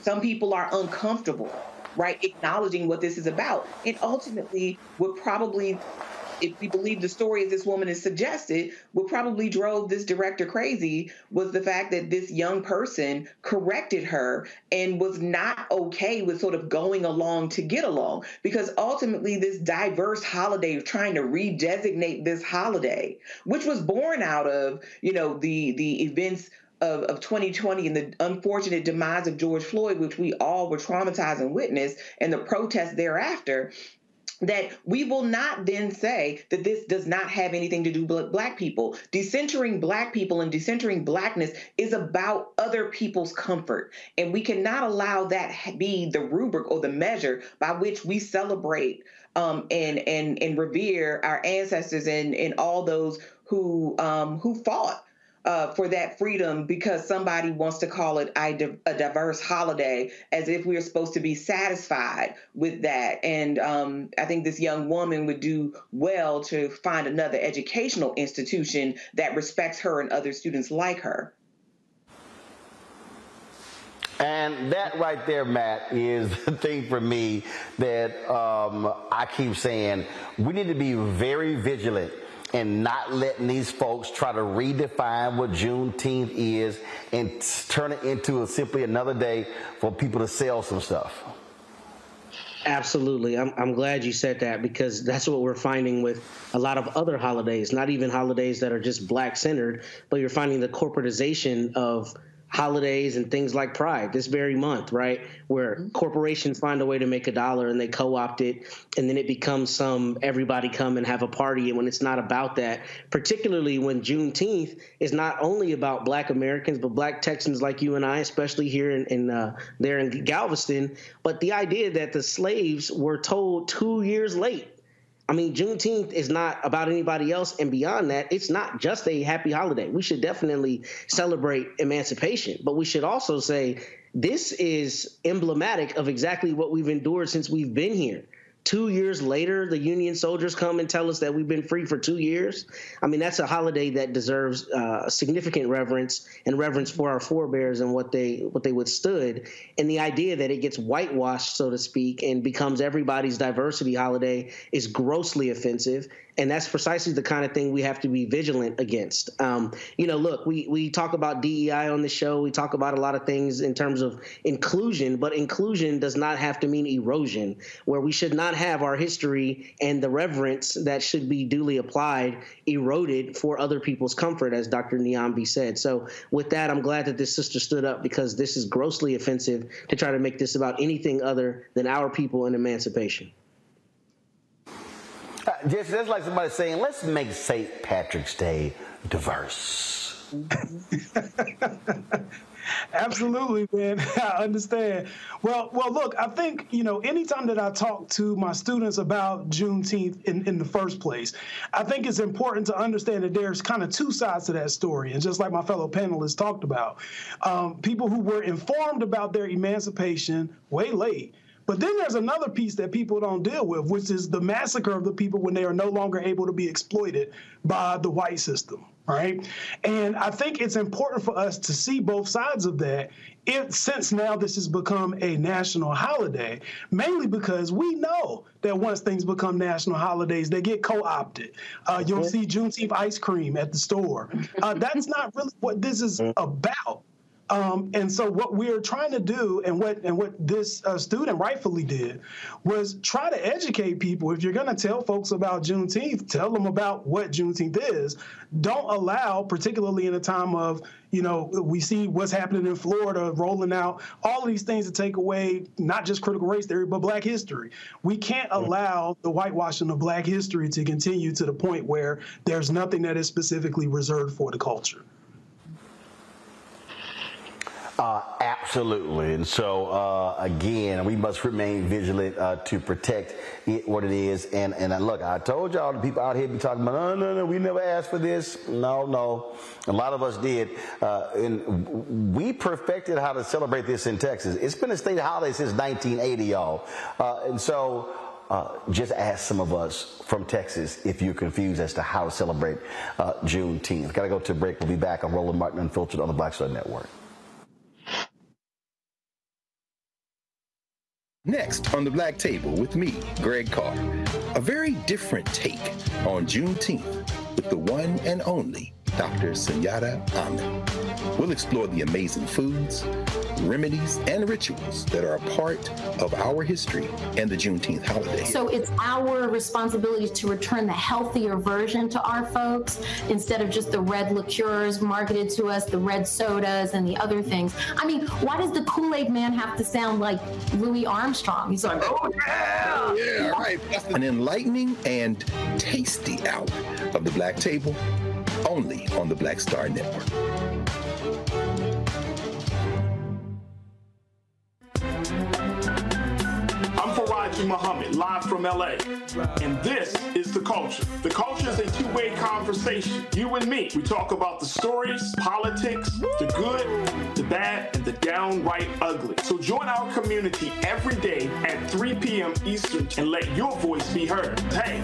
some people are uncomfortable, right, acknowledging what this is about. And ultimately would probably, if we believe the story as this woman has suggested, what probably drove this director crazy was the fact that this young person corrected her and was not okay with sort of going along to get along. Because ultimately, this diverse holiday of trying to redesignate this holiday, which was born out of, you know, the events of 2020 and the unfortunate demise of George Floyd, which we all were traumatized and witnessed, and the protests thereafter, that we will not then say that this does not have anything to do with Black people. Decentering Black people and decentering Blackness is about other people's comfort. And we cannot allow that be the rubric or the measure by which we celebrate and revere our ancestors and all those who fought for that freedom because somebody wants to call it a diverse holiday, as if we are supposed to be satisfied with that. And I think this young woman would do well to find another educational institution that respects her and other students like her. And that right there, Matt, is the thing for me that I keep saying, we need to be very vigilant and not letting these folks try to redefine what Juneteenth is and turn it into simply another day for people to sell some stuff. Absolutely. I'm glad you said that, because that's what we're finding with a lot of other holidays, not even holidays that are just Black-centered, but you're finding the corporatization of holidays and things like Pride this very month, right, where corporations find a way to make a dollar and they co-opt it, and then it becomes some everybody come and have a party, and when it's not about that, particularly when Juneteenth is not only about Black Americans but Black Texans like you and I, especially here there in Galveston, but the idea that the slaves were told 2 years late. I mean, Juneteenth is not about anybody else, and beyond that, it's not just a happy holiday. We should definitely celebrate emancipation, but we should also say this is emblematic of exactly what we've endured since we've been here. 2 years later, the Union soldiers come and tell us that we've been free for 2 years. I mean, that's a holiday that deserves significant reverence and reverence for our forebears and what they withstood. And the idea that it gets whitewashed, so to speak, and becomes everybody's diversity holiday is grossly offensive. And that's precisely the kind of thing we have to be vigilant against. Look, we talk about DEI on the show. We talk about a lot of things in terms of inclusion, but inclusion does not have to mean erosion, where we should not have our history and the reverence that should be duly applied eroded for other people's comfort, as Dr. Niambi said. So with that, I'm glad that this sister stood up, because this is grossly offensive to try to make this about anything other than our people and emancipation. Just that's like somebody saying, let's make St. Patrick's Day diverse. Absolutely, man. I understand. Well, look, I think, anytime that I talk to my students about Juneteenth in the first place, I think it's important to understand that there's kind of two sides to that story. And just like my fellow panelists talked about, people who were informed about their emancipation way late. But then there's another piece that people don't deal with, which is the massacre of the people when they are no longer able to be exploited by the white system, right? And I think it's important for us to see both sides of that, since now this has become a national holiday, mainly because we know that once things become national holidays, they get co-opted. You'll see Juneteenth ice cream at the store. That's not really what this is about. And so what we're trying to do, and what this student rightfully did, was try to educate people. If you're going to tell folks about Juneteenth, tell them about what Juneteenth is. Don't allow, particularly in a time of, we see what's happening in Florida, rolling out all of these things to take away not just critical race theory, but Black history. We can't allow the whitewashing of Black history to continue to the point where there's nothing that is specifically reserved for the culture. Absolutely. And so, again, we must remain vigilant to protect it, what it is. And look, I told y'all the people out here be talking about, no, we never asked for this. No. A lot of us did. And we perfected how to celebrate this in Texas. It's been a state holiday since 1980, y'all. Just ask some of us from Texas if you're confused as to how to celebrate Juneteenth. Got to go to a break. We'll be back on Roland Martin Unfiltered on the Black Star Network. Next on The Black Table with me, Greg Carr, a very different take on Juneteenth with the one and only Dr. Sunyata Ahmed. We'll explore the amazing foods, remedies, and rituals that are a part of our history and the Juneteenth holiday. So it's our responsibility to return the healthier version to our folks instead of just the red liqueurs marketed to us, the red sodas and the other things. I mean, why does the Kool-Aid man have to sound like Louis Armstrong? He's like, oh, yeah! Yeah, right. An enlightening and tasty hour of The Black Table, only on the Black Star Network. I'm Faraji Muhammad, live from LA, and this is The Culture. The Culture is a two-way conversation. You and me, we talk about the stories, politics, the good, the bad, and the downright ugly. So join our community every day at 3 p.m. Eastern and let your voice be heard. Hey,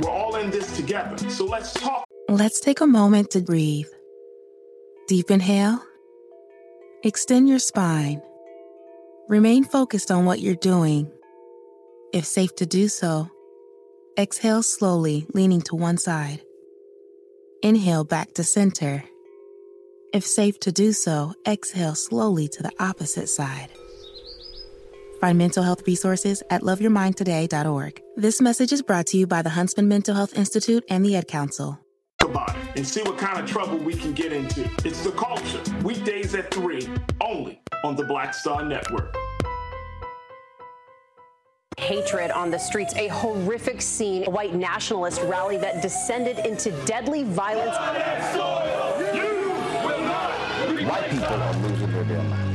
we're all in this together, so let's talk. Let's take a moment to breathe. Deep inhale. Extend your spine. Remain focused on what you're doing. If safe to do so, exhale slowly, leaning to one side. Inhale back to center. If safe to do so, exhale slowly to the opposite side. Find mental health resources at loveyourmindtoday.org. This message is brought to you by the Huntsman Mental Health Institute and the Ad Council. About it and see what kind of trouble we can get into. It's The Culture, weekdays at 3, only on the Black Star Network. Hatred on the streets, a horrific scene, a white nationalist rally that descended into deadly violence. White people are losing their damn minds.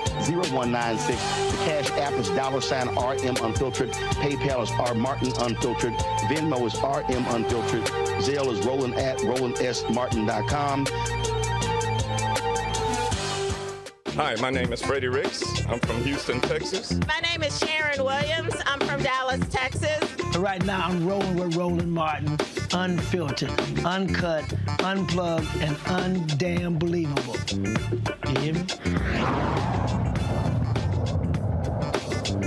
0196. The Cash App is $RM Unfiltered. PayPal is R Martin Unfiltered. Venmo is RM Unfiltered. Zelle is Roland at RolandSMartin.com. Hi, my name is Freddie Ricks. I'm from Houston, Texas. My name is Sharon Williams. I'm from Dallas, Texas. Right now, I'm rolling with Roland Martin, unfiltered, uncut, unplugged, and undamn believable. You hear me?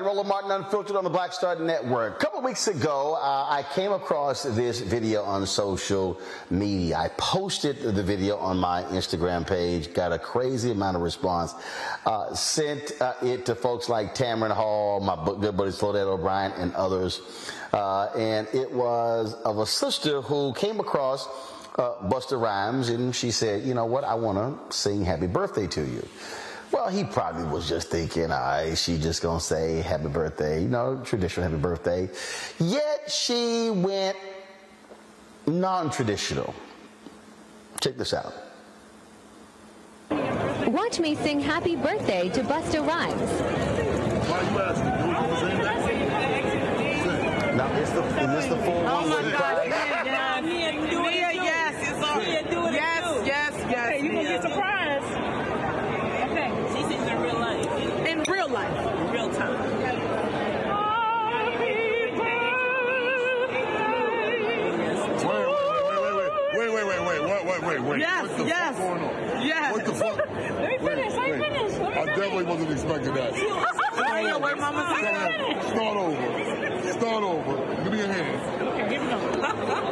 Roland Martin Unfiltered on the Black Star Network. A couple weeks ago, I came across this video on social media. I posted the video on my Instagram page, got a crazy amount of response, sent it to folks like Tamron Hall, my good buddy Slodad O'Brien, and others. And it was of a sister who came across Busta Rhymes, and she said, you know what, I want to sing happy birthday to you. Well, he probably was just thinking, all right, she just gonna say happy birthday, you know, traditional happy birthday. Yet she went non-traditional. Check this out. Watch me sing happy birthday to Busta Rhymes. Now, is this the full one where he cried? Yes. You're gonna get surprised. In real time. Wait. Yes. What the fuck? Let me finish. I definitely wasn't expecting that. Mama. Start over. Give me a hand. Okay, here we go.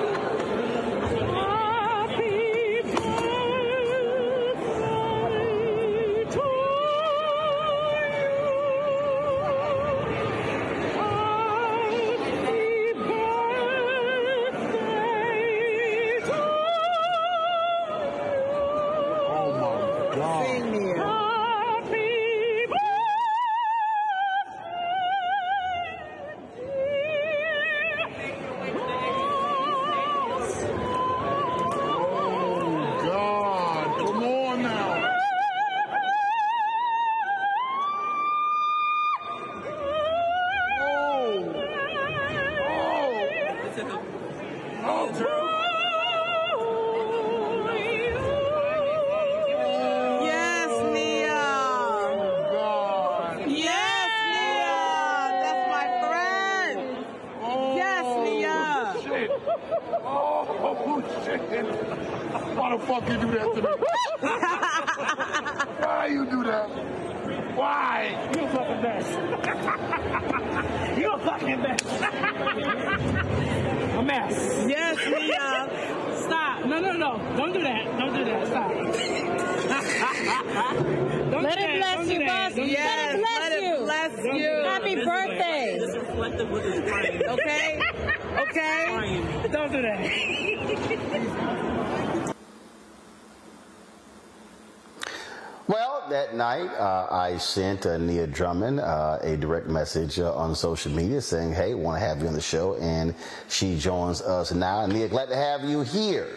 I sent Nia Drummond a direct message on social media saying, hey, want to have you on the show, and she joins us now. Nia, glad to have you here.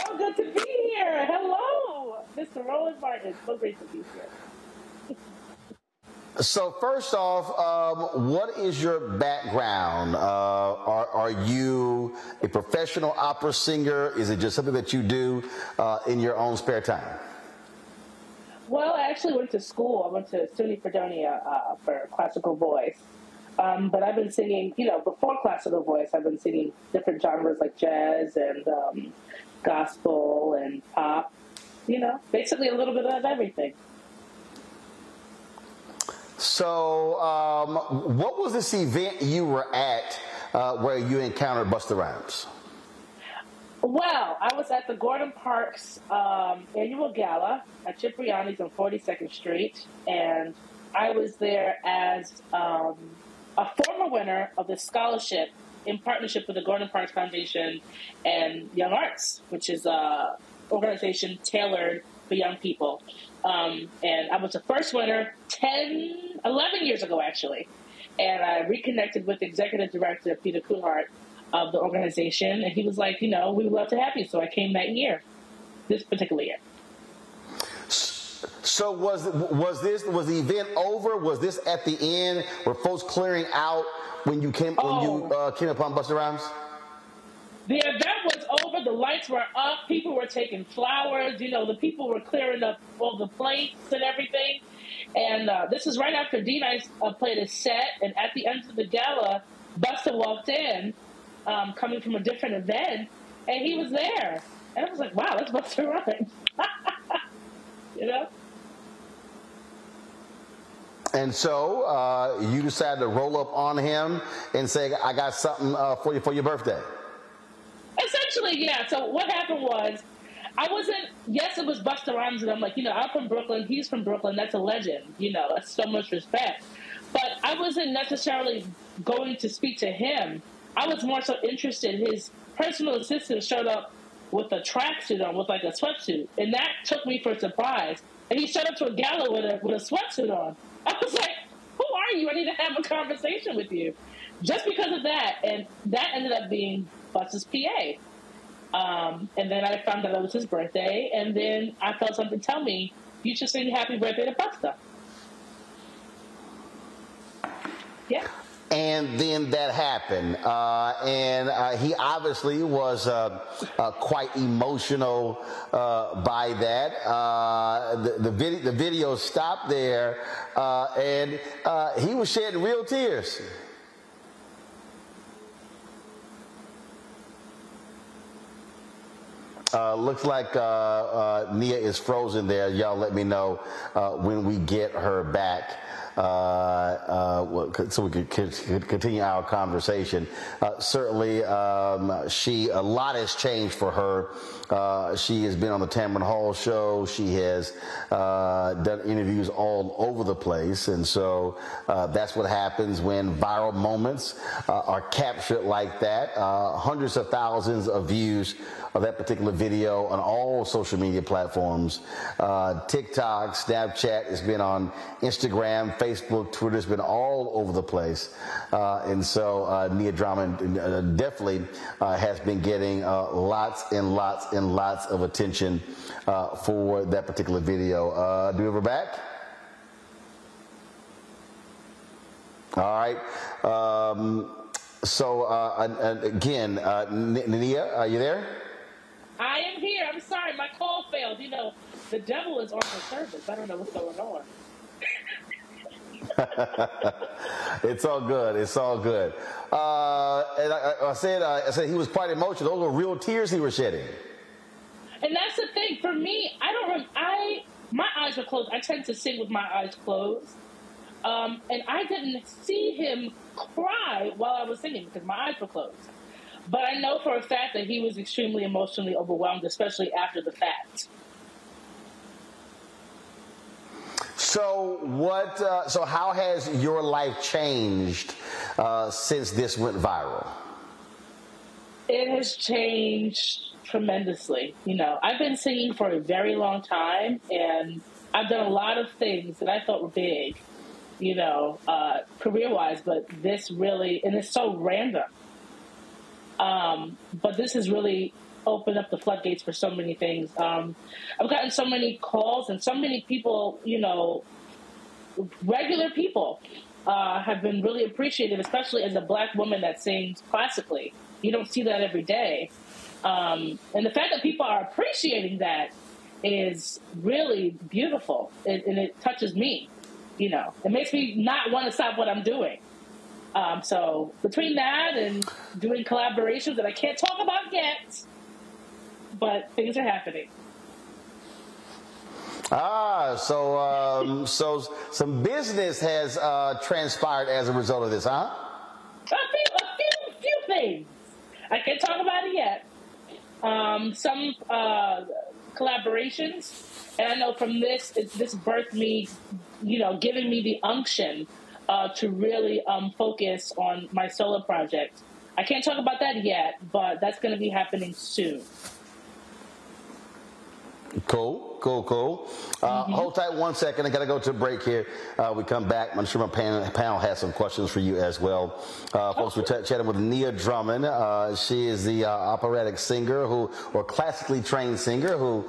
So good to be here. Hello, Mr. Roland Martin. So great to be here. So first off, what is your background? Are you a professional opera singer? Is it just something that you do in your own spare time? Well, I actually went to school. I went to SUNY Fredonia for classical voice. But I've been singing, before classical voice, I've been singing different genres like jazz and gospel and pop, basically a little bit of everything. So what was this event you were at where you encountered Busta Rhymes? Well, I was at the Gordon Parks annual gala at Cipriani's on 42nd Street, and I was there as a former winner of the scholarship in partnership with the Gordon Parks Foundation and Young Arts, which is an organization tailored for young people. And I was the first winner 11 years ago, actually. And I reconnected with Executive Director Peter Kuhart of the organization, and he was like, we would love to have you. So I came that year, this particular year. So was the event over? Was this at the end? Were folks clearing out when you came came upon Busta Rhymes? The event was over. The lights were up. People were taking flowers. The people were clearing up all the plates and everything. And this is right after D-Nice played a set, and at the end of the gala, Busta walked in. Coming from a different event, and he was there. And I was like, wow, that's Busta Rhymes. And so you decided to roll up on him and say, I got something for you for your birthday. Essentially, yeah. So what happened was, yes, it was Busta Rhymes, and I'm like, I'm from Brooklyn, he's from Brooklyn, that's a legend. That's so much respect. But I wasn't necessarily going to speak to him. I was more so interested. His personal assistant showed up with a tracksuit on, with like a sweatsuit, and that took me for surprise. And he showed up to a gala with a sweatsuit on. I was like, "Who are you? I need to have a conversation with you." Just because of that, and that ended up being Busta's PA. And then I found out it was his birthday, and then I felt something tell me, "You should sing Happy Birthday to Busta." Yeah. And then that happened, and he obviously was quite emotional by that. The video stopped there, and he was shedding real tears. Looks like Nia is frozen there. Y'all let me know when we get her back. so we could continue our conversation. Certainly, a lot has changed for her. She has been on the Tamron Hall show. She has done interviews all over the place. And so that's what happens when viral moments are captured like that. Hundreds of thousands of views of that particular video on all social media platforms. TikTok, Snapchat, it's been on Instagram, Facebook, Twitter, it's been all over the place. And so Nia Drummond definitely has been getting lots and lots of attention for that particular video. Do we have her back? All right. So again, Nia, are you there? I am here. I'm sorry, my call failed. You know, the devil is on the surface. I don't know what's going on. It's all good. It's all good. And I said he was quite emotional. Those were real tears he was shedding. And that's the thing for me. My eyes are closed. I tend to sing with my eyes closed. And I didn't see him cry while I was singing because my eyes were closed. But I know for a fact that he was extremely emotionally overwhelmed, especially after the fact. So what? So how has your life changed since this went viral? It has changed tremendously. You know, I've been singing for a very long time, and I've done a lot of things that I thought were big, you know, career-wise. But this really, and it's so random. But this has really opened up the floodgates for so many things. I've gotten so many calls and so many people, you know, regular people have been really appreciative, especially as a black woman that sings classically. You don't see that every day. And the fact that people are appreciating that is really beautiful. And it touches me, you know. It makes me not want to stop what I'm doing. So between that and doing collaborations that I can't talk about yet, but things are happening. So some business has transpired as a result of this, huh? A few things. I can't talk about it yet. Some collaborations, and I know from this, this birthed me, you know, giving me the unction to really focus on my solo project. I can't talk about that yet, but that's going to be happening soon. Cool. Hold tight one second. I got to go to a break here. We come back. I'm sure my panel has some questions for you as well. Folks, we're chatting with Nia Drummond. She is the operatic singer or classically trained singer who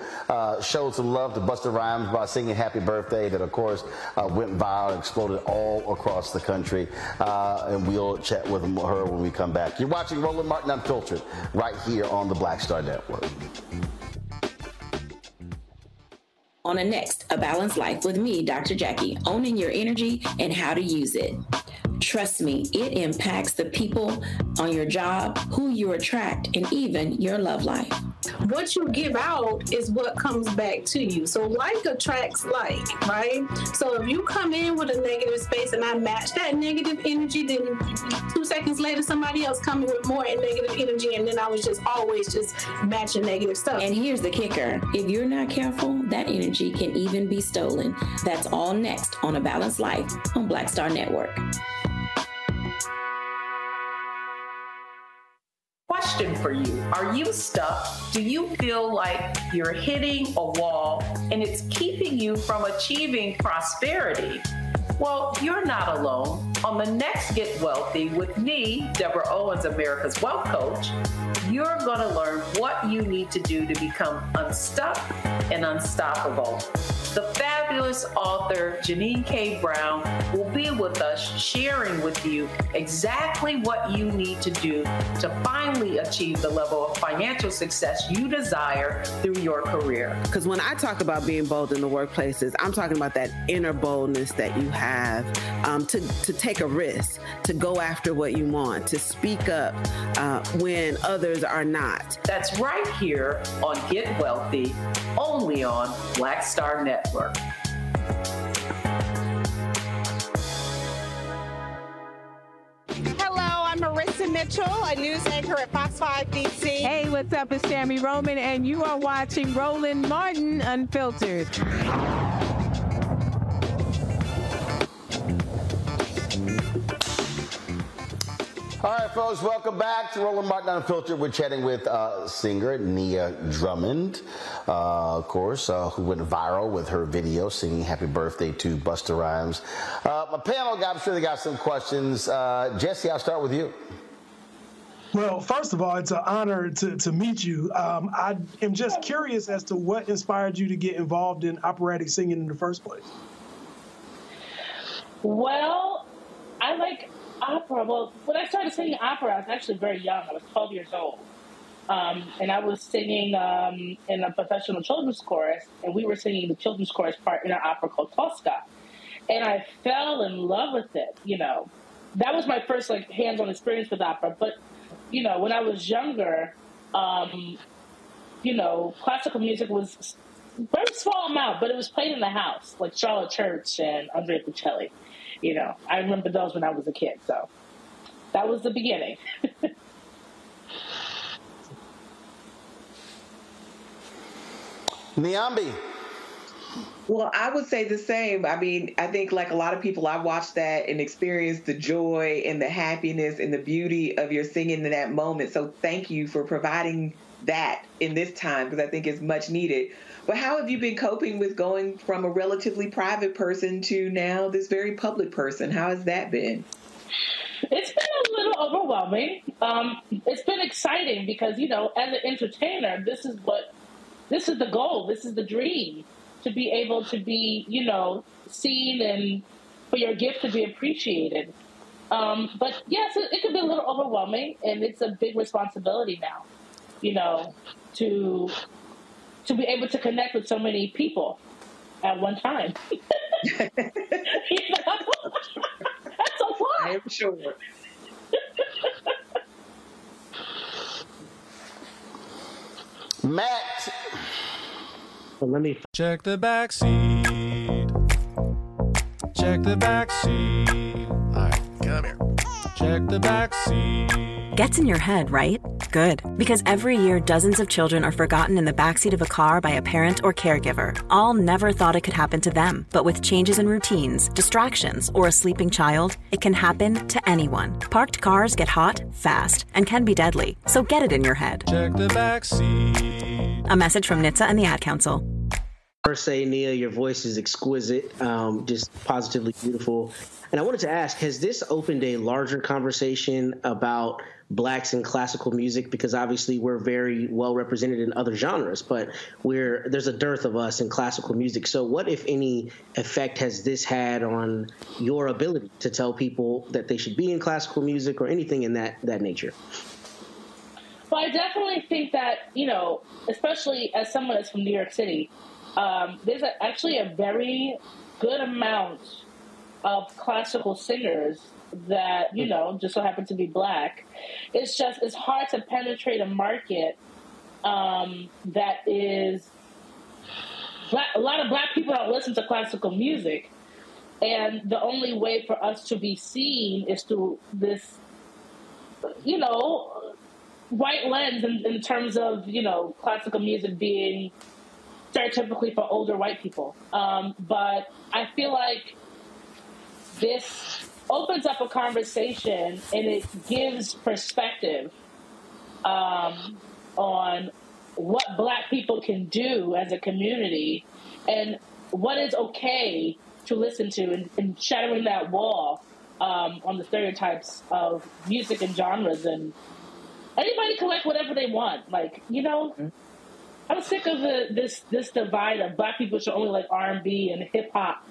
showed some love to Busta Rhymes by singing Happy Birthday that, of course, went viral and exploded all across the country. And we'll chat with her when we come back. You're watching Roland Martin Unfiltered right here on the Black Star Network. On a Next, A Balanced Life with me, Dr. Jackie, owning your energy and how to use it. Trust me, it impacts the people on your job, who you attract, and even your love life. What you give out is what comes back to you. So like attracts like, right? So if you come in with a negative space and I match that negative energy, then 2 seconds later, somebody else comes with more negative energy, and then I was just always just matching negative stuff. And here's the kicker. If you're not careful, that energy can even be stolen. That's all next on A Balanced Life on Black Star Network. Question for you. Are you stuck? Do you feel like you're hitting a wall and it's keeping you from achieving prosperity? Well, you're not alone. On the next Get Wealthy with me, Deborah Owens, America's Wealth Coach, you're going to learn what you need to do to become unstuck and unstoppable. The fabulous author Janine K. Brown will be with us, sharing with you exactly what you need to do to finally achieve the level of financial success you desire through your career. Because when I talk about being bold in the workplaces, I'm talking about that inner boldness that you have to take a risk, to go after what you want, to speak up when others are not. That's right here on Get Wealthy, only on Black Star Network. Lisa Mitchell, a news anchor at Fox 5 DC. Hey, what's up? It's Tammy Roman, and you are watching Roland Martin Unfiltered. All right, folks, welcome back to Roland Martin Unfiltered. We're chatting with singer Nia Drummond, of course, who went viral with her video singing Happy Birthday to Busta Rhymes. My panel, I'm sure they got some questions. Jesse, I'll start with you. Well, first of all, it's an honor to meet you. I am just curious as to what inspired you to get involved in operatic singing in the first place. Well, I like opera. Well, when I started singing opera, I was actually very young. I was 12 years old. And I was singing in a professional children's chorus, and we were singing the children's chorus part in an opera called Tosca. And I fell in love with it, you know. That was my first, like, hands-on experience with opera. But, you know, when I was younger, you know, classical music was a very small amount, but it was played in the house, like Charlotte Church and Andrea Bocelli. You know, I remember those when I was a kid, so that was the beginning. Niambi. Well, I would say the same. I mean, I think like a lot of people, I watched that and experienced the joy and the happiness and the beauty of your singing in that moment. So thank you for providing that in this time, because I think it's much needed. But how have you been coping with going from a relatively private person to now this very public person? How has that been? It's been a little overwhelming. It's been exciting because, you know, as an entertainer, this is the goal. This is the dream. To be able to be, you know, seen and for your gift to be appreciated. But yes, it can be a little overwhelming, and it's a big responsibility now, you know, to be able to connect with so many people at one time. You know? That's a lot. I am sure. Matt. Well, let me check the back seat. Check the back seat. All right, come here. Check the back seat. Gets in your head, right? Good. Because every year, dozens of children are forgotten in the backseat of a car by a parent or caregiver. All never thought it could happen to them. But with changes in routines, distractions, or a sleeping child, it can happen to anyone. Parked cars get hot, fast, and can be deadly. So get it in your head. Check the backseat. A message from NHTSA and the Ad Council. First, say, Nia, your voice is exquisite, just positively beautiful. And I wanted to ask, has this opened a larger conversation about Blacks in classical music? Because obviously we're very well represented in other genres, but there's a dearth of us in classical music. So what, if any, effect has this had on your ability to tell people that they should be in classical music or anything in that nature? Well, I definitely think that, you know, especially as someone that's from New York City, there's actually a very good amount of classical singers that, you know, just so happen to be Black. It's just, it's hard to penetrate a market that is Black. A lot of Black people don't listen to classical music, and the only way for us to be seen is through this, you know, white lens in terms of, you know, classical music being stereotypically for older white people. But I feel like this opens up a conversation, and it gives perspective on what Black people can do as a community and what is okay to listen to, and shattering that wall on the stereotypes of music and genres. And anybody can like whatever they want. Like, you know, I'm sick of this divide of Black people should only like R&B and hip-hop.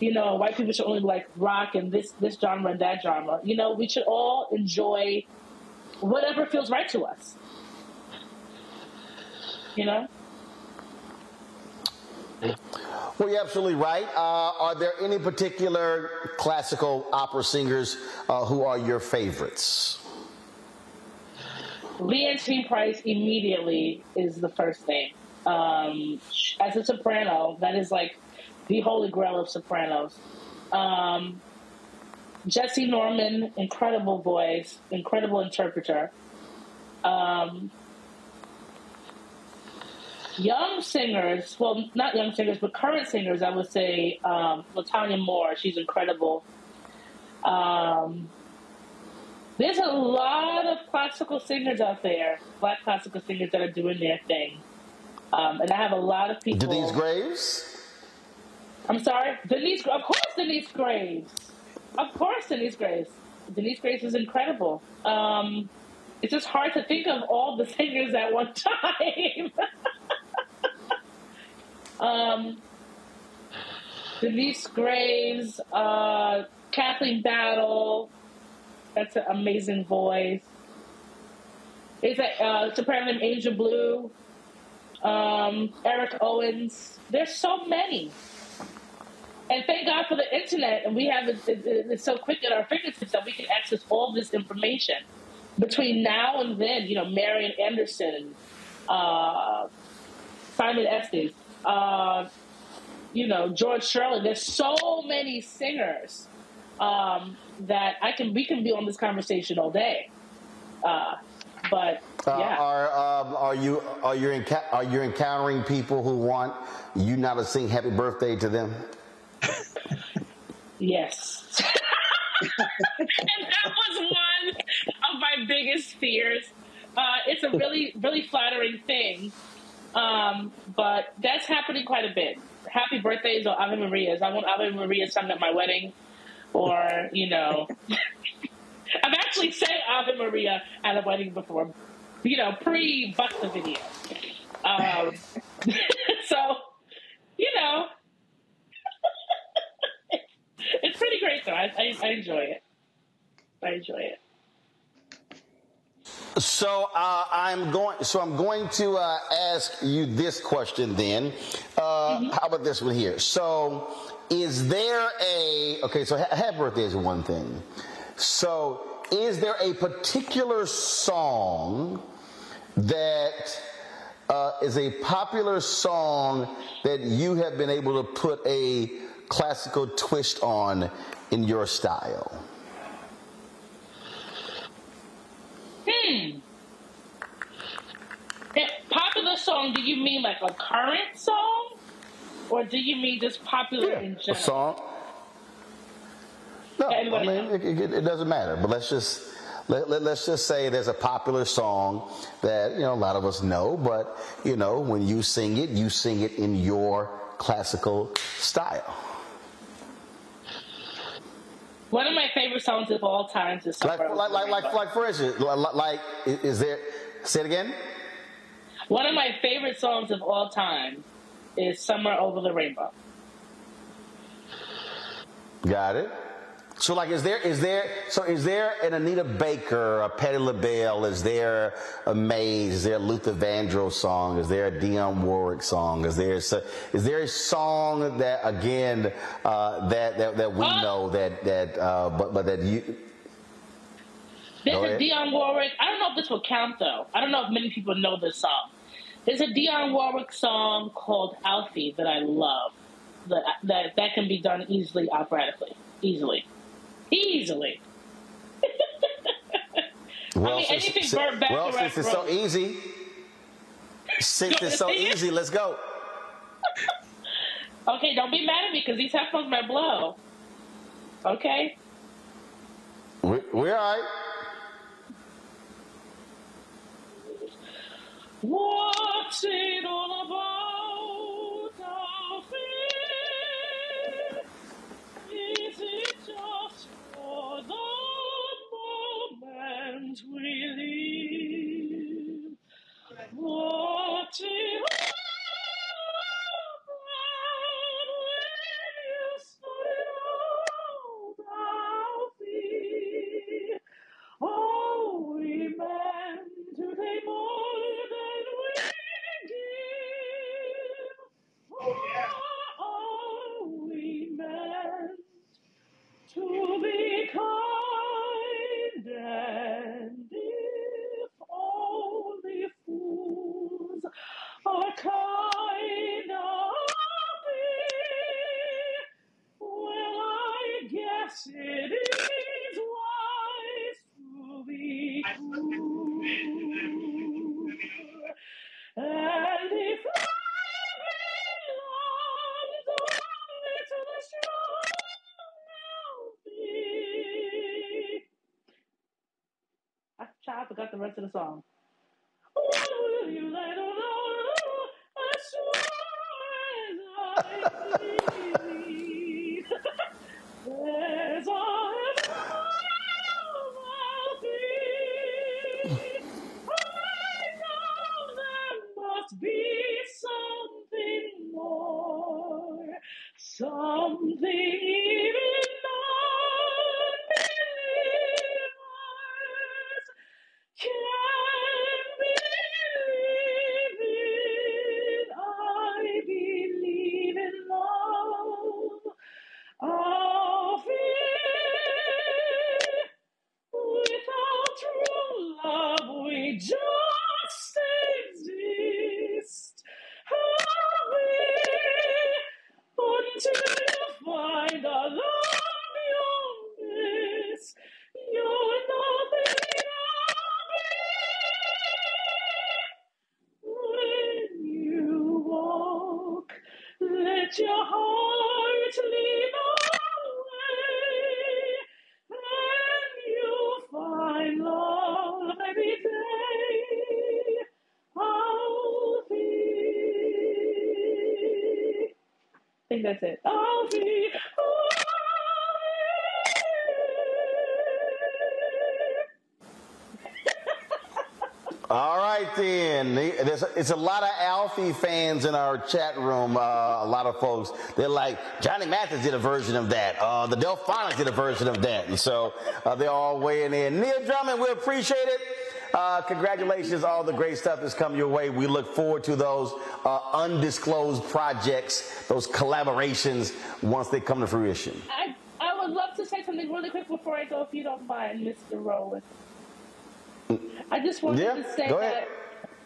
You know, white people should only like rock and this genre and that genre. You know, we should all enjoy whatever feels right to us. You know? Well, you're absolutely right. Are there any particular classical opera singers who are your favorites? Leontine Price immediately is the first name. As a soprano, that is like the holy grail of sopranos. Jesse Norman, incredible voice, incredible interpreter. Young singers, well, not young singers, but current singers, I would say, LaTanya Moore, she's incredible. There's a lot of classical singers out there, Black classical singers that are doing their thing. And I have a lot of people. Denise Graves? I'm sorry? Denise, of course, Denise Graves. Of course, Denise Graves. Denise Graves is incredible. It's just hard to think of all the singers at one time. Denise Graves, Kathleen Battle, that's an amazing voice. Is that soprano named Angel Blue, Eric Owens. There's so many, and thank God for the internet. And we have it's so quick at our fingertips that we can access all this information. Between now and then, you know, Marian Anderson, Simon Estes. You know, George Shirley. There's so many singers that we can be on this conversation all day. But yeah, are you encountering people who want you not to sing Happy Birthday to them? Yes, and that was one of my biggest fears. It's a really, really flattering thing. But that's happening quite a bit. Happy birthdays or Ave Marias. I want Ave Maria sung at my wedding, or, you know, I've actually sang Ave Maria at a wedding before, you know, pre-Busta video. So, you know, it's pretty great though. I enjoy it. I enjoy it. So I'm going to ask you this question then. How about this one here? So is there happy birthday is one thing. So is there a particular song that is a popular song that you have been able to put a classical twist on in your style? Popular song, do you mean like a current song? Or do you mean just popular in general? A song? No, I mean, it doesn't matter. But let's just say there's a popular song that, you know, a lot of us know. But, you know, when you sing it in your classical style. One of my favorite songs of all time is say it again? One of my favorite songs of all time is Somewhere Over the Rainbow. Got it. So like, is there an Anita Baker, a Patti LaBelle, is there a Maze, is there a Luther Vandross song, is there a Dionne Warwick song, is there a song that again that we know but that you? There's a Dionne Warwick. I don't know if this will count though. I don't know if many people know this song. There's a Dionne Warwick song called Alfie that I love. That can be done easily operatically, easily. Well, I mean, anything Burt Bacharach. Well, since it's so easy, let's go. Okay, don't be mad at me because these headphones might blow. Okay. We're all right. What's it all about? Alfie? Is it just for the moment we live? What's it all about? To be kind and be I forgot the rest of the song. That's it. I'll be all right then. It's a lot of Alfie fans in our chat room. A lot of folks, they're like, Johnny Mathis did a version of that. The Delphonics did a version of that. And so they're all weighing in. Nia Drummond, we appreciate it. Congratulations. All the great stuff that's come your way. We look forward to those undisclosed projects, those collaborations, once they come to fruition. I would love to say something really quick before I go, if you don't mind, Mr. Roland. I just wanted to say that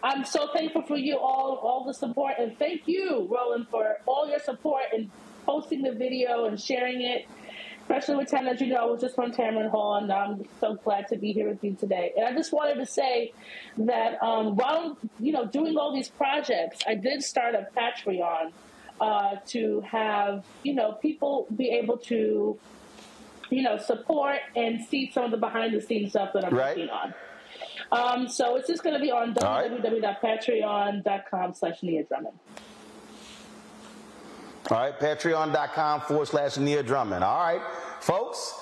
I'm so thankful for you all the support, and thank you, Roland, for all your support and posting the video and sharing it. Especially with time that you know, I was just on Tamron Hall, and I'm so glad to be here with you today. And I just wanted to say that while doing all these projects, I did start a Patreon to have people be able to support and see some of the behind the scenes stuff that I'm working on. So it's just going to be on www.patreon.com/Nia Drummond. All right, patreon.com/Nia Drummond. All right, folks,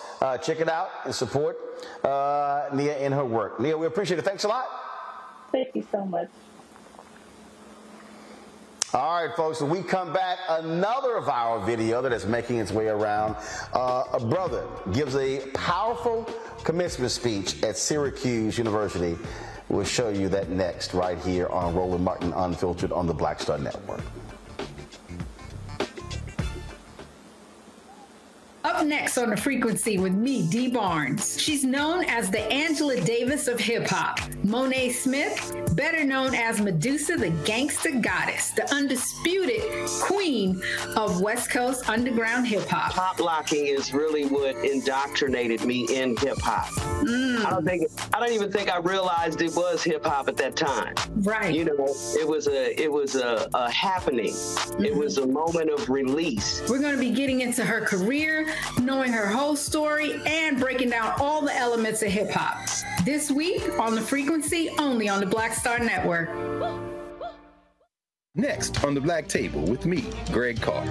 check it out and support Nia and her work. Nia, we appreciate it. Thanks a lot. Thank you so much. All right, folks, when we come back, another of our video that is making its way around. A brother gives a powerful commencement speech at Syracuse University. We'll show you that next right here on Roland Martin Unfiltered on the Black Star Network. Up next on The Frequency with me, Dee Barnes. She's known as the Angela Davis of hip-hop. Monet Smith, better known as Medusa, the gangsta goddess, the undisputed queen of West Coast underground hip-hop. Pop locking is really what indoctrinated me in hip-hop. I don't even think I realized it was hip-hop at that time. Right. You know, it was a happening. Mm-hmm. It was a moment of release. We're going to be getting into her career, knowing her whole story, and breaking down all the elements of hip-hop. This week on The Frequency, only on the Black Star Network. Next on The Black Table with me, Greg Carr.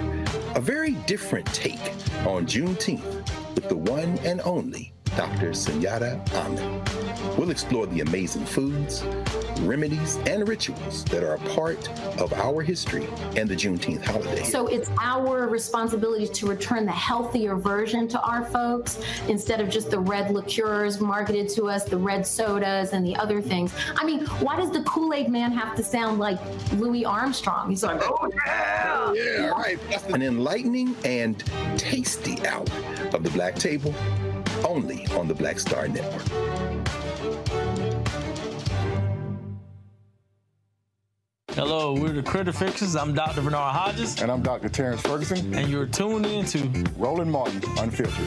A very different take on Juneteenth with the one and only Dr. Sunyata Ahmed. We'll explore the amazing foods, remedies, and rituals that are a part of our history and the Juneteenth holiday. So it's our responsibility to return the healthier version to our folks instead of just the red liqueurs marketed to us, the red sodas and the other things. I mean, why does the Kool-Aid man have to sound like Louis Armstrong? He's like, oh, yeah! Yeah, right. An enlightening and tasty hour of The Black Table, only on the Black Star Network. Hello, we're the Critter Fixers. I'm Dr. Bernard Hodges. And I'm Dr. Terrence Ferguson. And you're tuned in to Roland Martin Unfiltered.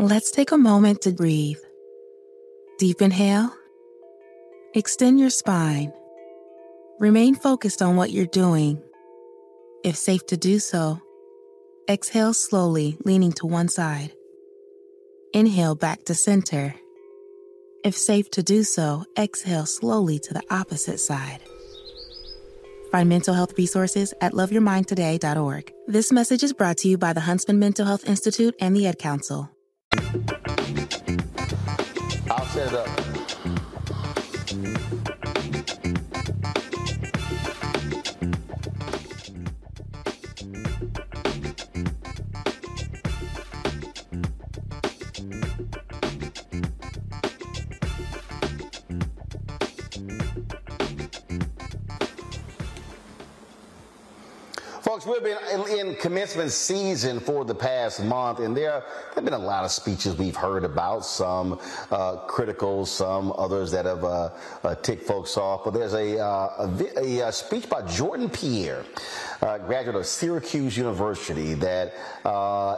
Let's take a moment to breathe. Deep inhale. Extend your spine. Remain focused on what you're doing. If safe to do so, Exhale slowly, leaning to one side. Inhale back to center. If safe to do so, exhale slowly to the opposite side. Find mental health resources at loveyourmindtoday.org. This message is brought to you by the Huntsman Mental Health Institute and the Ad Council. I'll set it up. Folks, we've been in commencement season for the past month, and there have been a lot of speeches we've heard about, some critical, some others that have ticked folks off. But there's a speech by Jordan Pierre, graduate of Syracuse University, that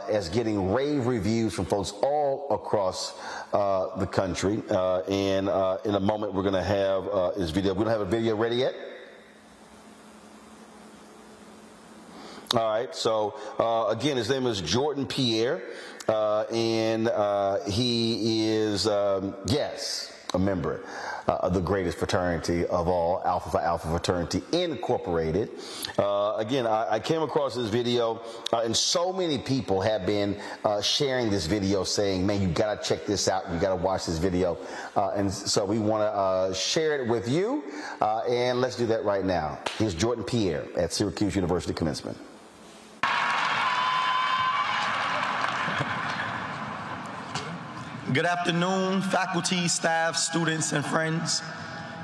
is getting rave reviews from folks all across the country. And in a moment, we're going to have his video. We don't have a video ready yet. All right, so again, his name is Jordan Pierre, and he is, yes, a member of the greatest fraternity of all, Alpha Phi Alpha Fraternity Incorporated. Again, I came across this video, and so many people have been sharing this video saying, man, you got to check this out. You got to watch this video. And so we want to share it with you, and let's do that right now. Here's Jordan Pierre at Syracuse University commencement. Good afternoon, faculty, staff, students, and friends.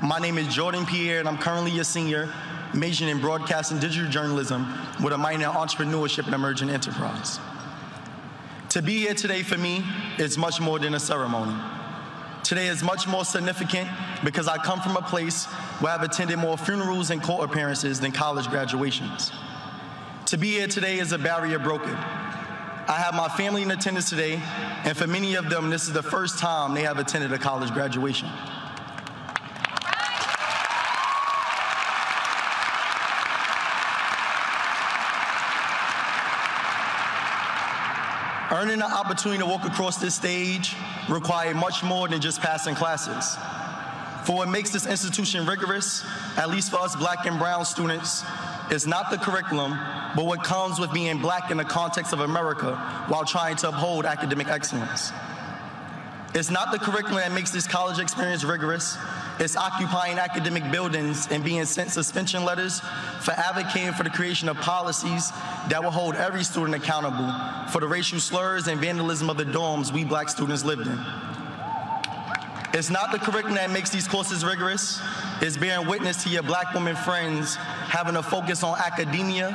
My name is Jordan Pierre, and I'm currently a senior, majoring in broadcast and digital journalism with a minor in entrepreneurship and emerging enterprise. To be here today for me is much more than a ceremony. Today is much more significant because I come from a place where I've attended more funerals and court appearances than college graduations. To be here today is a barrier broken. I have my family in attendance today, and for many of them, this is the first time they have attended a college graduation. Earning the opportunity to walk across this stage required much more than just passing classes. For what makes this institution rigorous, at least for us black and brown students, is not the curriculum, but what comes with being black in the context of America while trying to uphold academic excellence. It's not the curriculum that makes this college experience rigorous. It's occupying academic buildings and being sent suspension letters for advocating for the creation of policies that will hold every student accountable for the racial slurs and vandalism of the dorms we black students lived in. It's not the curriculum that makes these courses rigorous. It's bearing witness to your black women friends having a focus on academia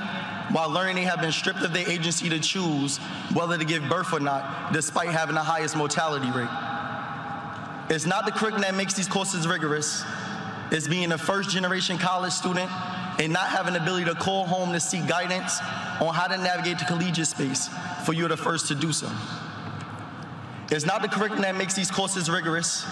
while learning they have been stripped of their agency to choose whether to give birth or not, despite having the highest mortality rate. It's not the curriculum that makes these courses rigorous. It's being a first-generation college student and not having the ability to call home to seek guidance on how to navigate the collegiate space, for you're the first to do so. It's not the curriculum that makes these courses rigorous.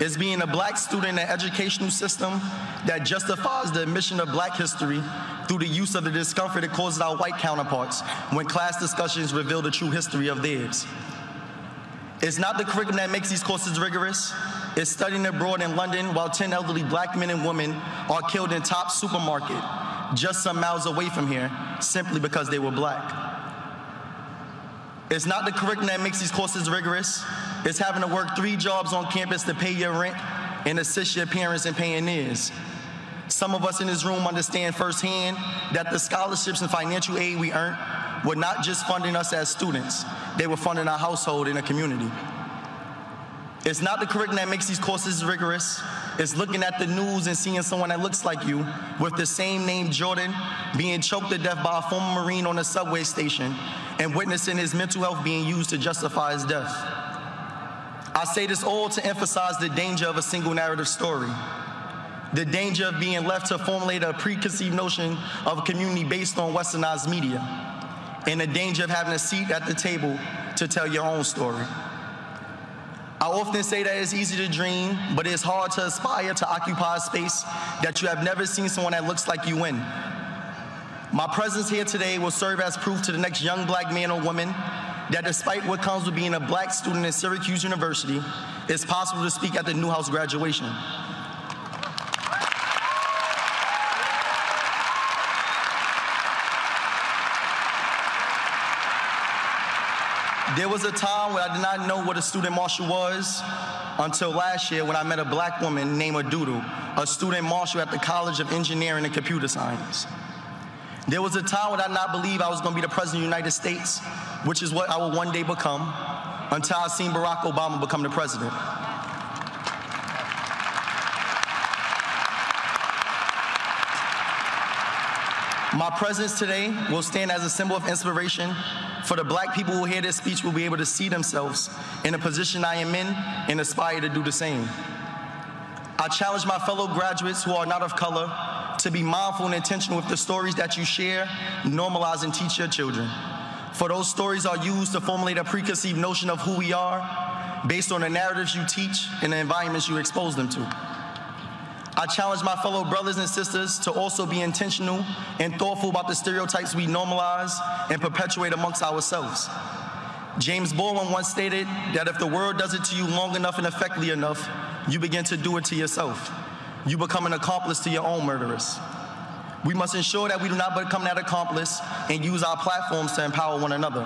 It's being a black student in an educational system that justifies the admission of black history through the use of the discomfort it causes our white counterparts when class discussions reveal the true history of theirs. It's not the curriculum that makes these courses rigorous. It's studying abroad in London while 10 elderly black men and women are killed in Top supermarket just some miles away from here simply because they were black. It's not the curriculum that makes these courses rigorous. It's having to work 3 jobs on campus to pay your rent and assist your parents in paying theirs. Some of us in this room understand firsthand that the scholarships and financial aid we earned were not just funding us as students. They were funding our household and the community. It's not the curriculum that makes these courses rigorous. It's looking at the news and seeing someone that looks like you with the same name Jordan being choked to death by a former Marine on a subway station and witnessing his mental health being used to justify his death. I say this all to emphasize the danger of a single narrative story, the danger of being left to formulate a preconceived notion of a community based on westernized media, and the danger of having a seat at the table to tell your own story. I often say that it's easy to dream, but it's hard to aspire to occupy a space that you have never seen someone that looks like you in. My presence here today will serve as proof to the next young black man or woman that despite what comes with being a black student at Syracuse University, it's possible to speak at the Newhouse graduation. There was a time when I did not know what a student marshal was until last year when I met a black woman named Adudu, a student marshal at the College of Engineering and Computer Science. There was a time when I did not believe I was going to be the president of the United States, which is what I will one day become, until I seen Barack Obama become the president. My presence today will stand as a symbol of inspiration for the black people who hear this speech will be able to see themselves in the position I am in and aspire to do the same. I challenge my fellow graduates who are not of color to be mindful and intentional with the stories that you share, normalize, and teach your children. For those stories are used to formulate a preconceived notion of who we are based on the narratives you teach and the environments you expose them to. I challenge my fellow brothers and sisters to also be intentional and thoughtful about the stereotypes we normalize and perpetuate amongst ourselves. James Baldwin once stated that if the world does it to you long enough and effectively enough, you begin to do it to yourself. You become an accomplice to your own murderers. We must ensure that we do not become that accomplice and use our platforms to empower one another.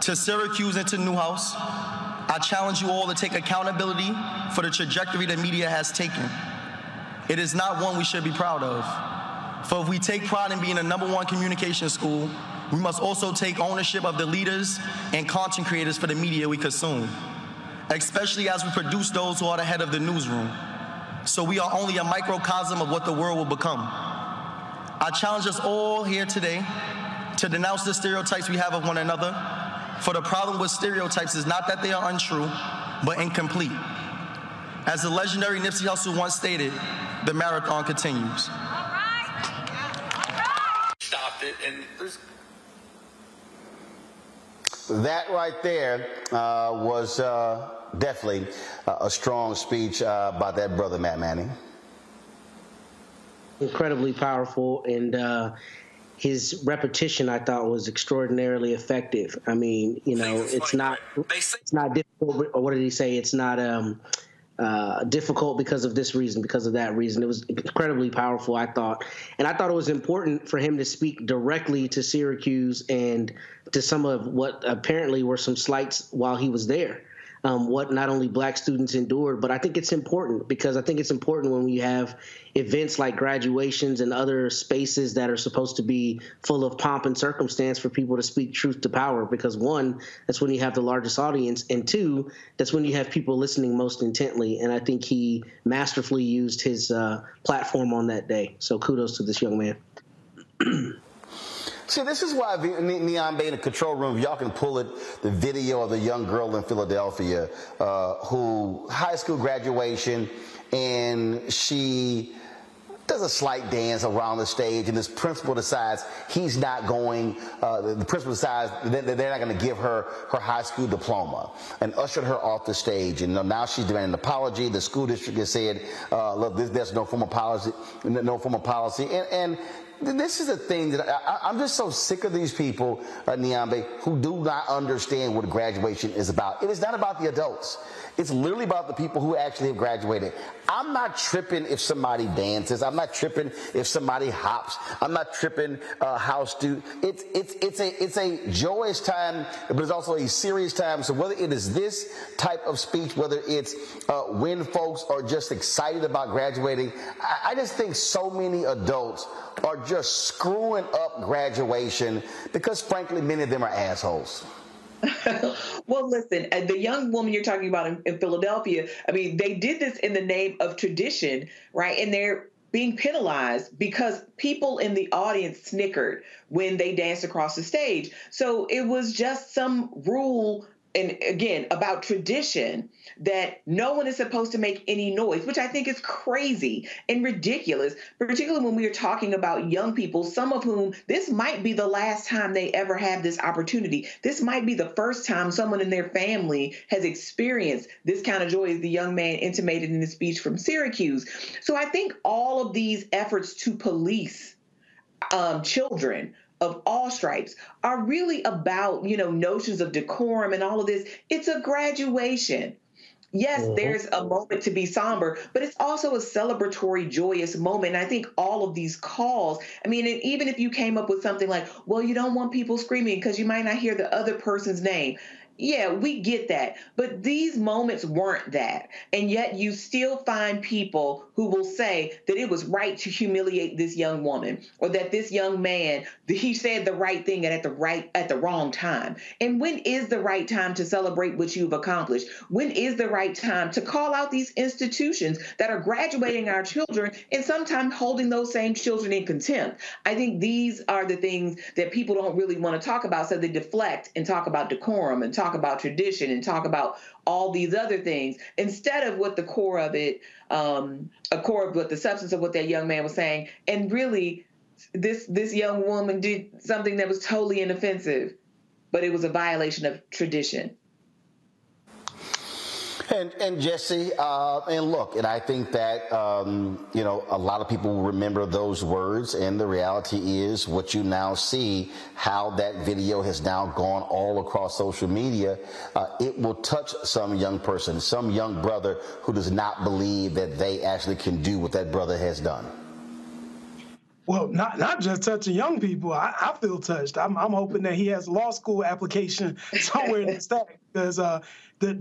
To Syracuse and to Newhouse, I challenge you all to take accountability for the trajectory the media has taken. It is not one we should be proud of. For if we take pride in being a #1 communication school, we must also take ownership of the leaders and content creators for the media we consume, especially as we produce those who are the head of the newsroom. So we are only a microcosm of what the world will become. I challenge us all here today to denounce the stereotypes we have of one another, for the problem with stereotypes is not that they are untrue, but incomplete. As the legendary Nipsey Hussle once stated, the marathon continues. All right. All right. Stopped it, and there's... That right there was definitely a strong speech by that brother, Matt Manning. Incredibly powerful, and his repetition, I thought, was extraordinarily effective. I mean, you know, it's not, it's not difficult. Or what did he say? It's not difficult because of this reason, because of that reason. It was incredibly powerful, I thought. And I thought it was important for him to speak directly to Syracuse and to some of what apparently were some slights while he was there, what not only black students endured. But I think it's important, because I think it's important when we have events like graduations and other spaces that are supposed to be full of pomp and circumstance for people to speak truth to power, because one, that's when you have the largest audience, and two, that's when you have people listening most intently. And I think he masterfully used his platform on that day. So kudos to this young man. See, this is why Neon Bay in the control room, y'all can pull it, the video of the young girl in Philadelphia who high school graduation, and she does a slight dance around the stage, and this principal decides he's not going, the principal decides that they're not going to give her her high school diploma and ushered her off the stage. And now she's demanding an apology. The school district has said, look, there's no formal policy, This is the thing that I'm just so sick of these people, Niambe, who do not understand what graduation is about. It is not about the adults. It's literally about the people who actually have graduated. I'm not tripping if somebody dances. I'm not tripping if somebody hops. I'm not tripping house dude. It's a joyous time, but it's also a serious time. So whether it is this type of speech, whether it's when folks are just excited about graduating, I just think so many adults are just screwing up graduation because, frankly, many of them are assholes. Well, listen, the young woman you're talking about in Philadelphia, I mean, they did this in the name of tradition, right? And they're being penalized because people in the audience snickered when they danced across the stage. So it was just some rule, and again, about tradition, that no one is supposed to make any noise, which I think is crazy and ridiculous, particularly when we are talking about young people, some of whom this might be the last time they ever have this opportunity. This might be the first time someone in their family has experienced this kind of joy, as the young man intimated in the speech from Syracuse. So I think all of these efforts to police children of all stripes are really about, you know, notions of decorum and all of this. It's a graduation. Yes, there's a moment to be somber, but it's also a celebratory, joyous moment. And I think all of these calls, I mean, and even if you came up with something like, well, you don't want people screaming because you might not hear the other person's name. Yeah, we get that. But these moments weren't that. And yet you still find people who will say that it was right to humiliate this young woman, or that this young man, he said the right thing at the wrong time. And when is the right time to celebrate what you've accomplished? When is the right time to call out these institutions that are graduating our children and sometimes holding those same children in contempt? I think these are the things that people don't really want to talk about, so they deflect and talk about decorum and talk about tradition and talk about all these other things instead of what the core of it, a core of what the substance of what that young man was saying. And really, this young woman did something that was totally inoffensive, but it was a violation of tradition. And Jesse, and look, and I think that, you know, a lot of people remember those words, and the reality is what you now see, how that video has now gone all across social media, it will touch some young person, some young brother who does not believe that they actually can do what that brother has done. Well, not just touching young people. I feel touched. I'm hoping that he has a law school application somewhere in the stack, because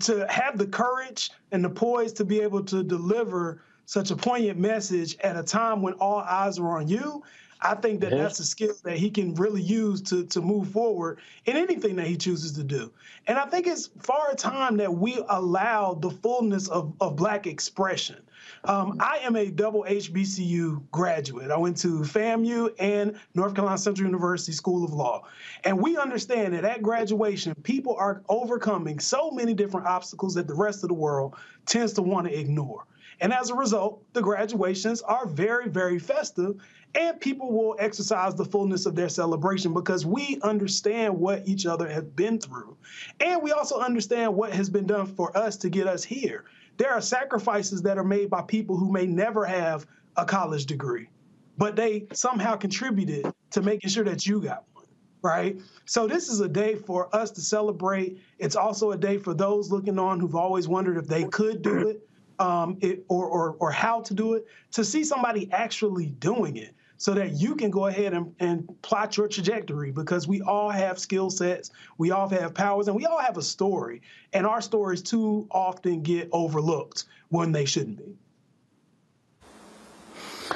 to have the courage and the poise to be able to deliver such a poignant message at a time when all eyes are on you, I think that that's a skill that he can really use to move forward in anything that he chooses to do. And I think it's far time that we allow the fullness of Black expression. I am a double HBCU graduate. I went to FAMU and North Carolina Central University School of Law. And we understand that at graduation, people are overcoming so many different obstacles that the rest of the world tends to want to ignore. And as a result, the graduations are very, very festive, and people will exercise the fullness of their celebration because we understand what each other have been through. And we also understand what has been done for us to get us here. There are sacrifices that are made by people who may never have a college degree, but they somehow contributed to making sure that you got one, right? So this is a day for us to celebrate. It's also a day for those looking on who've always wondered if they could do it, or how to do it, to see somebody actually doing it, so that you can go ahead and plot your trajectory, because we all have skill sets, we all have powers, and we all have a story. And our stories too often get overlooked when they shouldn't be.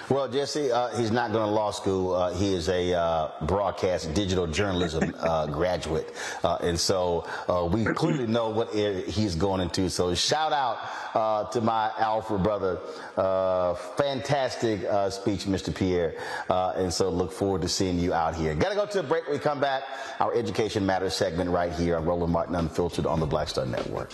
Well, Jesse, he's not going to law school. He is a broadcast digital journalism graduate. And so we clearly know what he's going into. So shout out to my Alpha brother. Fantastic speech, Mr. Pierre. And so look forward to seeing you out here. Got to go to a break. When we come back, our Education Matters segment right here on Roland Martin Unfiltered on the Black Star Network.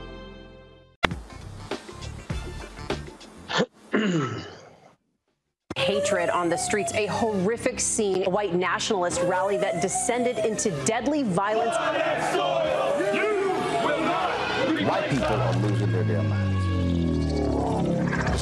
Hatred on the streets, a horrific scene, a white nationalist rally that descended into deadly violence. White people are losing their damn minds. As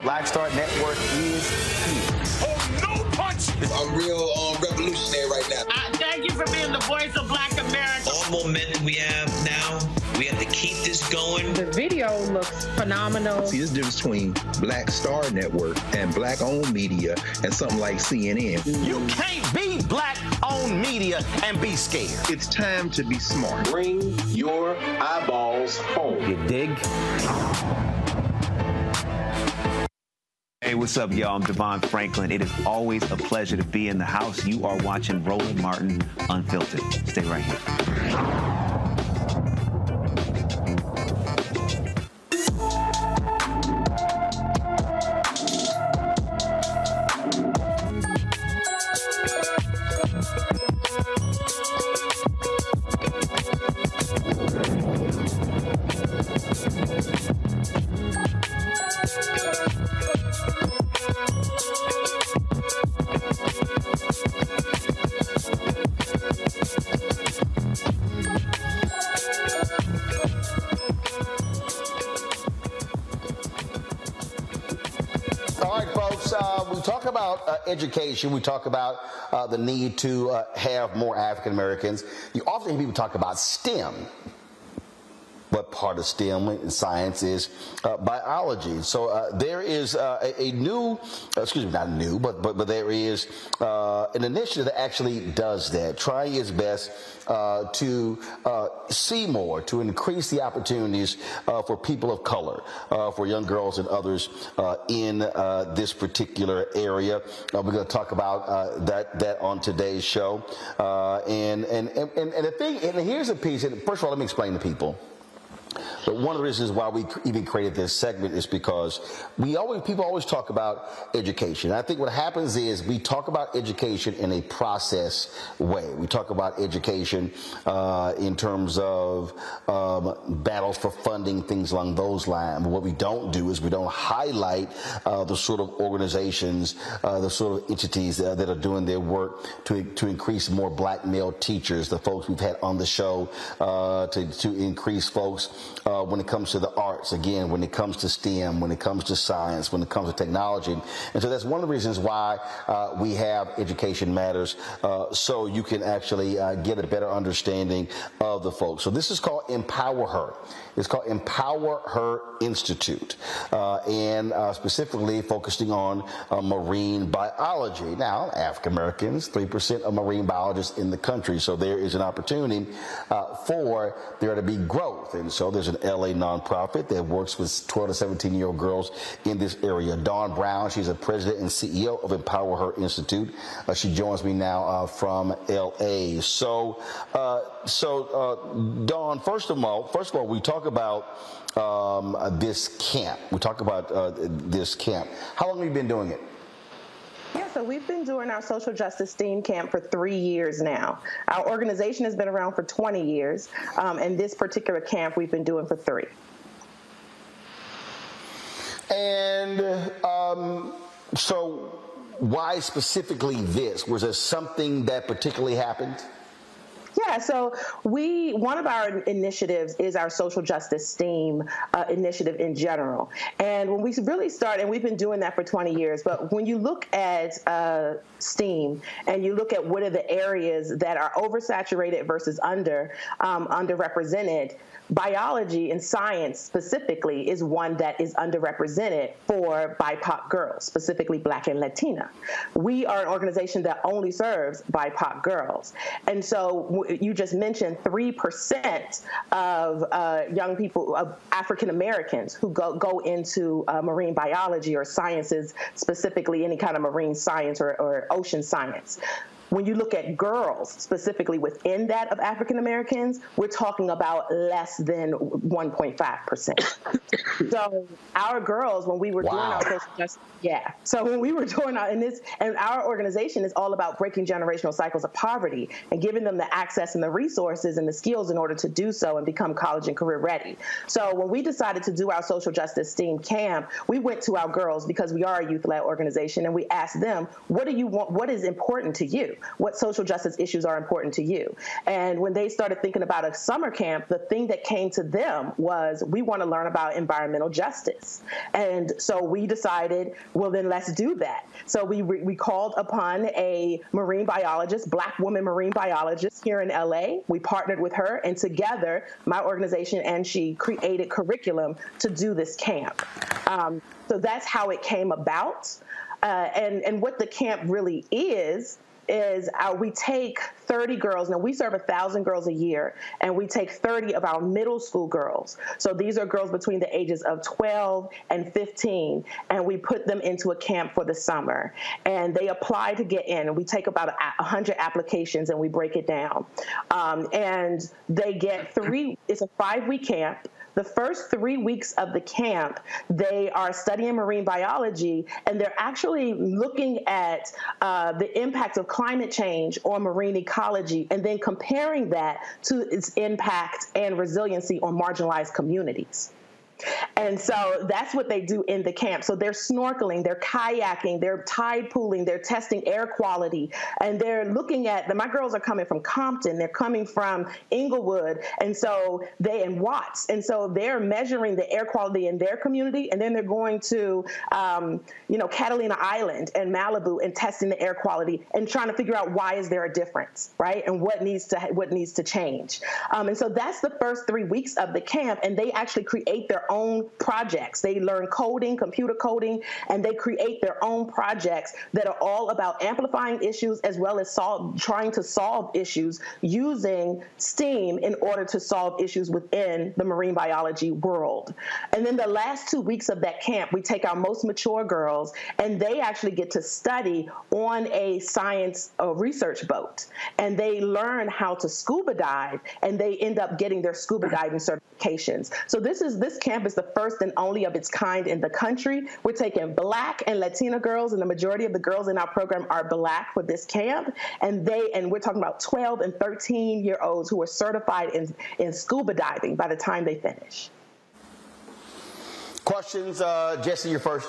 Black Star Network is here. Oh, no punch! I'm real revolutionary right now. Thank you for being the voice of Black America. All momentum we have now, we have to keep this going. The video looks phenomenal. See, there's a difference between Black Star Network and Black-owned media and something like CNN. You can't be Black-owned media and be scared. It's time to be smart. Bring your eyeballs home. You dig? Hey, what's up, y'all? I'm Devon Franklin. It is always a pleasure to be in the house. You are watching Roland Martin Unfiltered. Stay right here. Education, we talk about the need to have more African Americans. You often hear people talk about STEM, but part of STEM in science is biology. So there is a new, excuse me, not new, but there is an initiative that actually does that, trying its best to see more, to increase the opportunities for people of color, for young girls and others in this particular area. We're going to talk about that on today's show. And the thing, and here's a piece, and first of all, let me explain to people. But one of the reasons why we even created this segment is because people always talk about education. And I think what happens is we talk about education in a process way. We talk about education in terms of battles for funding, things along those lines. But what we don't do is we don't highlight the sort of organizations, the sort of entities that are doing their work to increase more Black male teachers, the folks we've had on the show to increase folks. When it comes to the arts, again, when it comes to STEM, when it comes to science, when it comes to technology. And so that's one of the reasons why we have Education Matters, so you can actually get a better understanding of the folks. So this is called Empower Her. It's called Empower Her Institute, and specifically focusing on marine biology. Now, African Americans, 3% of marine biologists in the country, so there is an opportunity for there to be growth. And so there's an LA nonprofit that works with 12 to 17-year-old girls in this area. Dawn Brown, she's a president and CEO of Empower Her Institute. She joins me now from LA. So Dawn, first of all, we talk about this camp. How long have you been doing it? Yeah, so we've been doing our social justice STEAM camp for 3 years now. Our organization has been around for 20 years, and this particular camp we've been doing for 3. And so why specifically this? Was there something that particularly happened? Yeah, so one of our initiatives is our social justice STEAM initiative in general. And when we really start, and we've been doing that for 20 years, but when you look at STEAM and you look at what are the areas that are oversaturated versus underrepresented, biology and science specifically is one that is underrepresented for BIPOC girls, specifically Black and Latina. We are an organization that only serves BIPOC girls. And so you just mentioned 3% of young people, of African Americans who go into marine biology or sciences, specifically any kind of marine science or ocean science. When you look at girls, specifically within that of African Americans, we're talking about less than 1.5%. So our girls, when we were doing our social justice, so when we were doing our, and our organization is all about breaking generational cycles of poverty and giving them the access and the resources and the skills in order to do so and become college and career ready. So when we decided to do our social justice STEAM camp, we went to our girls because we are a youth-led organization, and we asked them, what do you want? What is important to you? What social justice issues are important to you? And when they started thinking about a summer camp, the thing that came to them was, we want to learn about environmental justice. And so we decided, well, then let's do that. So we called upon a marine biologist, Black woman marine biologist here in LA. We partnered with her, and together, my organization and she created curriculum to do this camp. So that's how it came about. And what the camp really is we take 30 girls. Now, we serve 1,000 girls a year, and we take 30 of our middle school girls. So these are girls between the ages of 12 and 15, and we put them into a camp for the summer. And they apply to get in, and we take about 100 applications, and we break it down. And they get it's a 5-week camp. The first 3 weeks of the camp, they are studying marine biology, and they're actually looking at the impact of climate change on marine ecology, and then comparing that to its impact and resiliency on marginalized communities. And so that's what they do in the camp. So they're snorkeling, they're kayaking, they're tide pooling, they're testing air quality, and they're looking at, my girls are coming from Compton, they're coming from Inglewood, and so they, and Watts, and so they're measuring the air quality in their community, and then they're going to, Catalina Island and Malibu and testing the air quality and trying to figure out why is there a difference, right, and what needs to change. And so that's the first 3 weeks of the camp, and they actually create their own projects. They learn coding, computer coding, and they create their own projects that are all about amplifying issues as well as trying to solve issues using STEAM in order to solve issues within the marine biology world. And then the last 2 weeks of that camp, we take our most mature girls, and they actually get to study on a science research boat. And they learn how to scuba dive, and they end up getting their scuba diving certifications. So this camp is the first and only of its kind in the country. We're taking Black and Latina girls, and the majority of the girls in our program are Black for this camp. And we're talking about 12 and 13-year-olds who are certified in scuba diving by the time they finish. Questions, Jesse, you're first.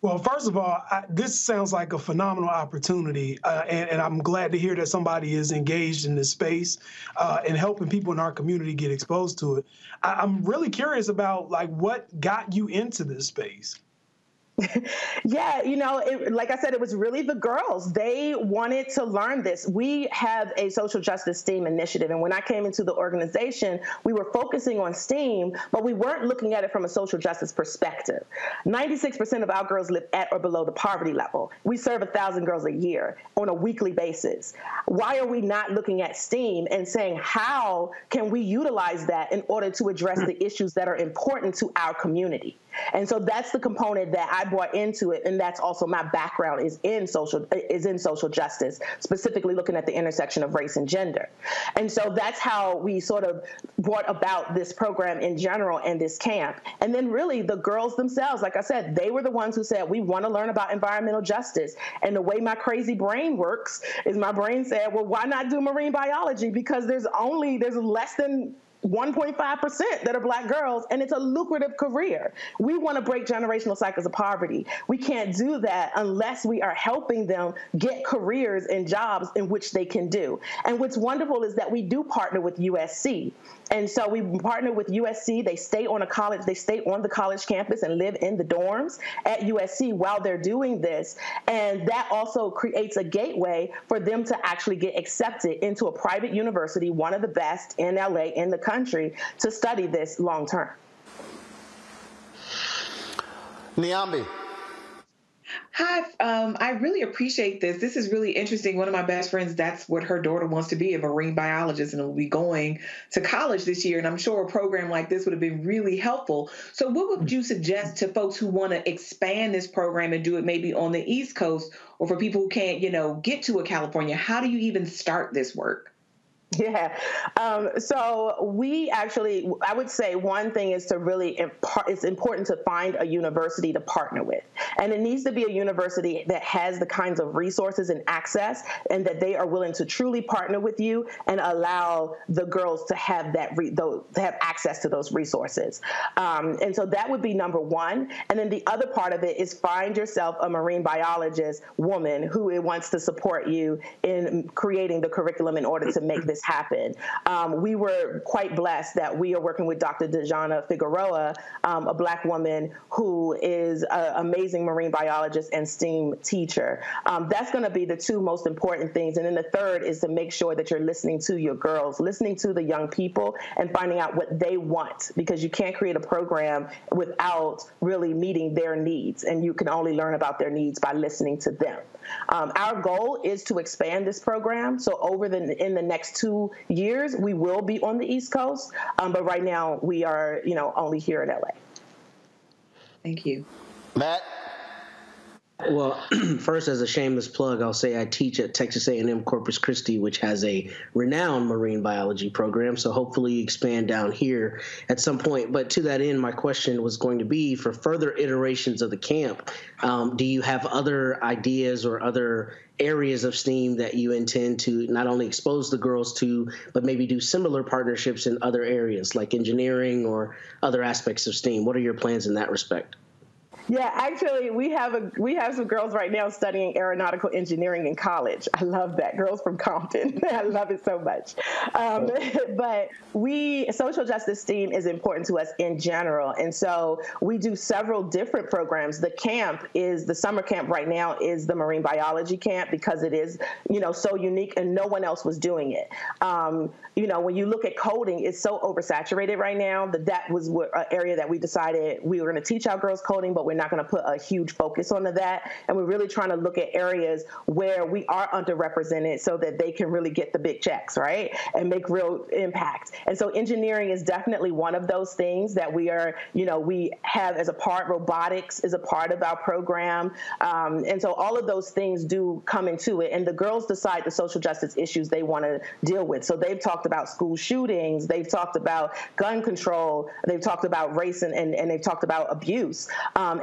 Well, first of all, this sounds like a phenomenal opportunity, and I'm glad to hear that somebody is engaged in this space and helping people in our community get exposed to it. I'm really curious about, like, what got you into this space? Yeah, like I said, it was really the girls. They wanted to learn this. We have a social justice STEAM initiative, and when I came into the organization, we were focusing on STEAM, but we weren't looking at it from a social justice perspective. 96% of our girls live at or below the poverty level. We serve 1,000 girls a year on a weekly basis. Why are we not looking at STEAM and saying, how can we utilize that in order to address the issues that are important to our community? And so that's the component that I brought into it, and that's also my background is in social justice, specifically looking at the intersection of race and gender. And so that's how we sort of brought about this program in general and this camp. And then really the girls themselves, like I said, they were the ones who said, we want to learn about environmental justice. And the way my crazy brain works is my brain said, well, why not do marine biology? Because there's less than 1.5% that are Black girls, and it's a lucrative career. We want to break generational cycles of poverty. We can't do that unless we are helping them get careers and jobs in which they can do. And what's wonderful is that we do partner with USC. And so we partner with USC. They stay on the college campus and live in the dorms at USC while they're doing this. And that also creates a gateway for them to actually get accepted into a private university, one of the best in LA, in the country, to study this long term. Niambi. Hi, I really appreciate this. This is really interesting. One of my best friends, that's what her daughter wants to be, a marine biologist, and will be going to college this year. And I'm sure a program like this would have been really helpful. So what would you suggest to folks who want to expand this program and do it maybe on the East Coast, or for people who can't, you know, get to a California? How do you even start this work? Yeah. So we actually, I would say one thing is to really, it's important to find a university to partner with. And it needs to be a university that has the kinds of resources and access, and that they are willing to truly partner with you and allow the girls to have that, to have access to those resources. And so that would be number one. And then the other part of it is find yourself a marine biologist woman who wants to support you in creating the curriculum in order to make this happen. We were quite blessed that we are working with Dr. Dejana Figueroa, a Black woman who is an amazing marine biologist and STEAM teacher. That's going to be the two most important things. And then the third is to make sure that you're listening to your girls, listening to the young people, and finding out what they want, because you can't create a program without really meeting their needs. And you can only learn about their needs by listening to them. Our goal is to expand this program. So in the next 2 years, we will be on the East Coast, but right now we are, only here in LA. Thank you, Matt. Well, first, as a shameless plug, I'll say I teach at Texas A&M Corpus Christi, which has a renowned marine biology program, so hopefully expand down here at some point. But to that end, my question was going to be, for further iterations of the camp, do you have other ideas or other areas of STEAM that you intend to not only expose the girls to, but maybe do similar partnerships in other areas like engineering or other aspects of STEAM? What are your plans in that respect? Yeah, actually, we have some girls right now studying aeronautical engineering in college. I love that. Girls from Compton. I love it so much. But social justice STEAM is important to us in general. And so we do several different programs. The summer camp right now is the marine biology camp, because it is, so unique and no one else was doing it. When you look at coding, it's so oversaturated right now that was an area that we decided we were going to teach our girls coding, but we're not going to put a huge focus on that. And we're really trying to look at areas where we are underrepresented so that they can really get the big checks, right, and make real impact. And so engineering is definitely one of those things that we are, we have as a part. Robotics is a part of our program. And so all of those things do come into it. And the girls decide the social justice issues they want to deal with. So they've talked about school shootings. They've talked about gun control. They've talked about race and they've talked about abuse.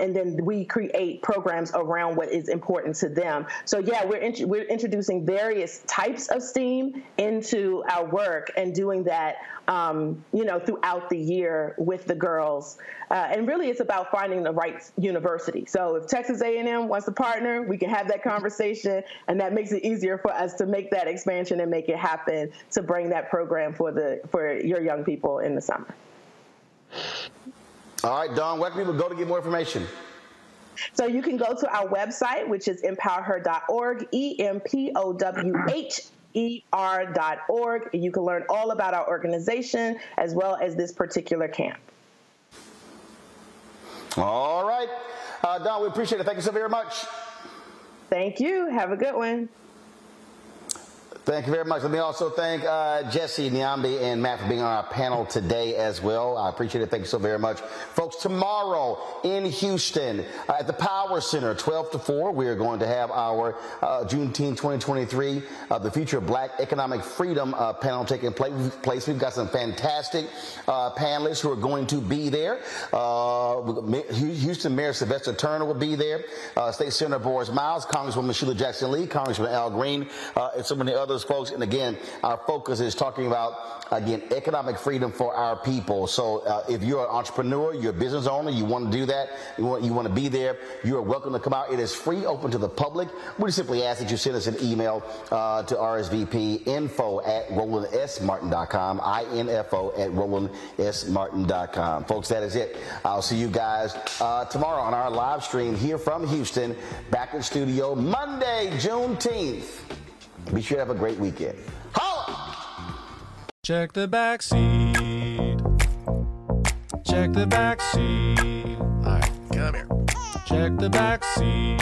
And then we create programs around what is important to them. So yeah, we're introducing various types of STEAM into our work, and doing that, throughout the year with the girls. And really, it's about finding the right university. So if Texas A&M wants to partner, we can have that conversation, and that makes it easier for us to make that expansion and make it happen, to bring that program for your young people in the summer. All right, Dawn, where can people go to get more information? So you can go to our website, which is empowerher.org, EMPOWHER.org. You can learn all about our organization as well as this particular camp. All right. Dawn, we appreciate it. Thank you so very much. Thank you. Have a good one. Thank you very much. Let me also thank Jesse, Nyambi, and Matt for being on our panel today as well. I appreciate it. Thank you so very much. Folks, tomorrow in Houston at the Power Center, 12 to 4, we are going to have our Juneteenth 2023, the Future of Black Economic Freedom panel taking place. We've got some fantastic panelists who are going to be there. Houston Mayor Sylvester Turner will be there. State Senator Boris Miles, Congresswoman Sheila Jackson Lee, Congressman Al Green, and so many others. Folks, and again, our focus is talking about, again, economic freedom for our people. So if you're an entrepreneur, you're a business owner, you want to do that, you want to be there, you are welcome to come out. It is free, open to the public. We just simply ask that you send us an email to rsvpinfo@rolandsmartin.com, info@rolandsmartin.com. Folks, that is it. I'll see you guys tomorrow on our live stream here from Houston, back in studio Monday, Juneteenth. Be sure to have a great weekend. Holla! Check the back seat. Check the back seat. All right, come here. Check the back seat.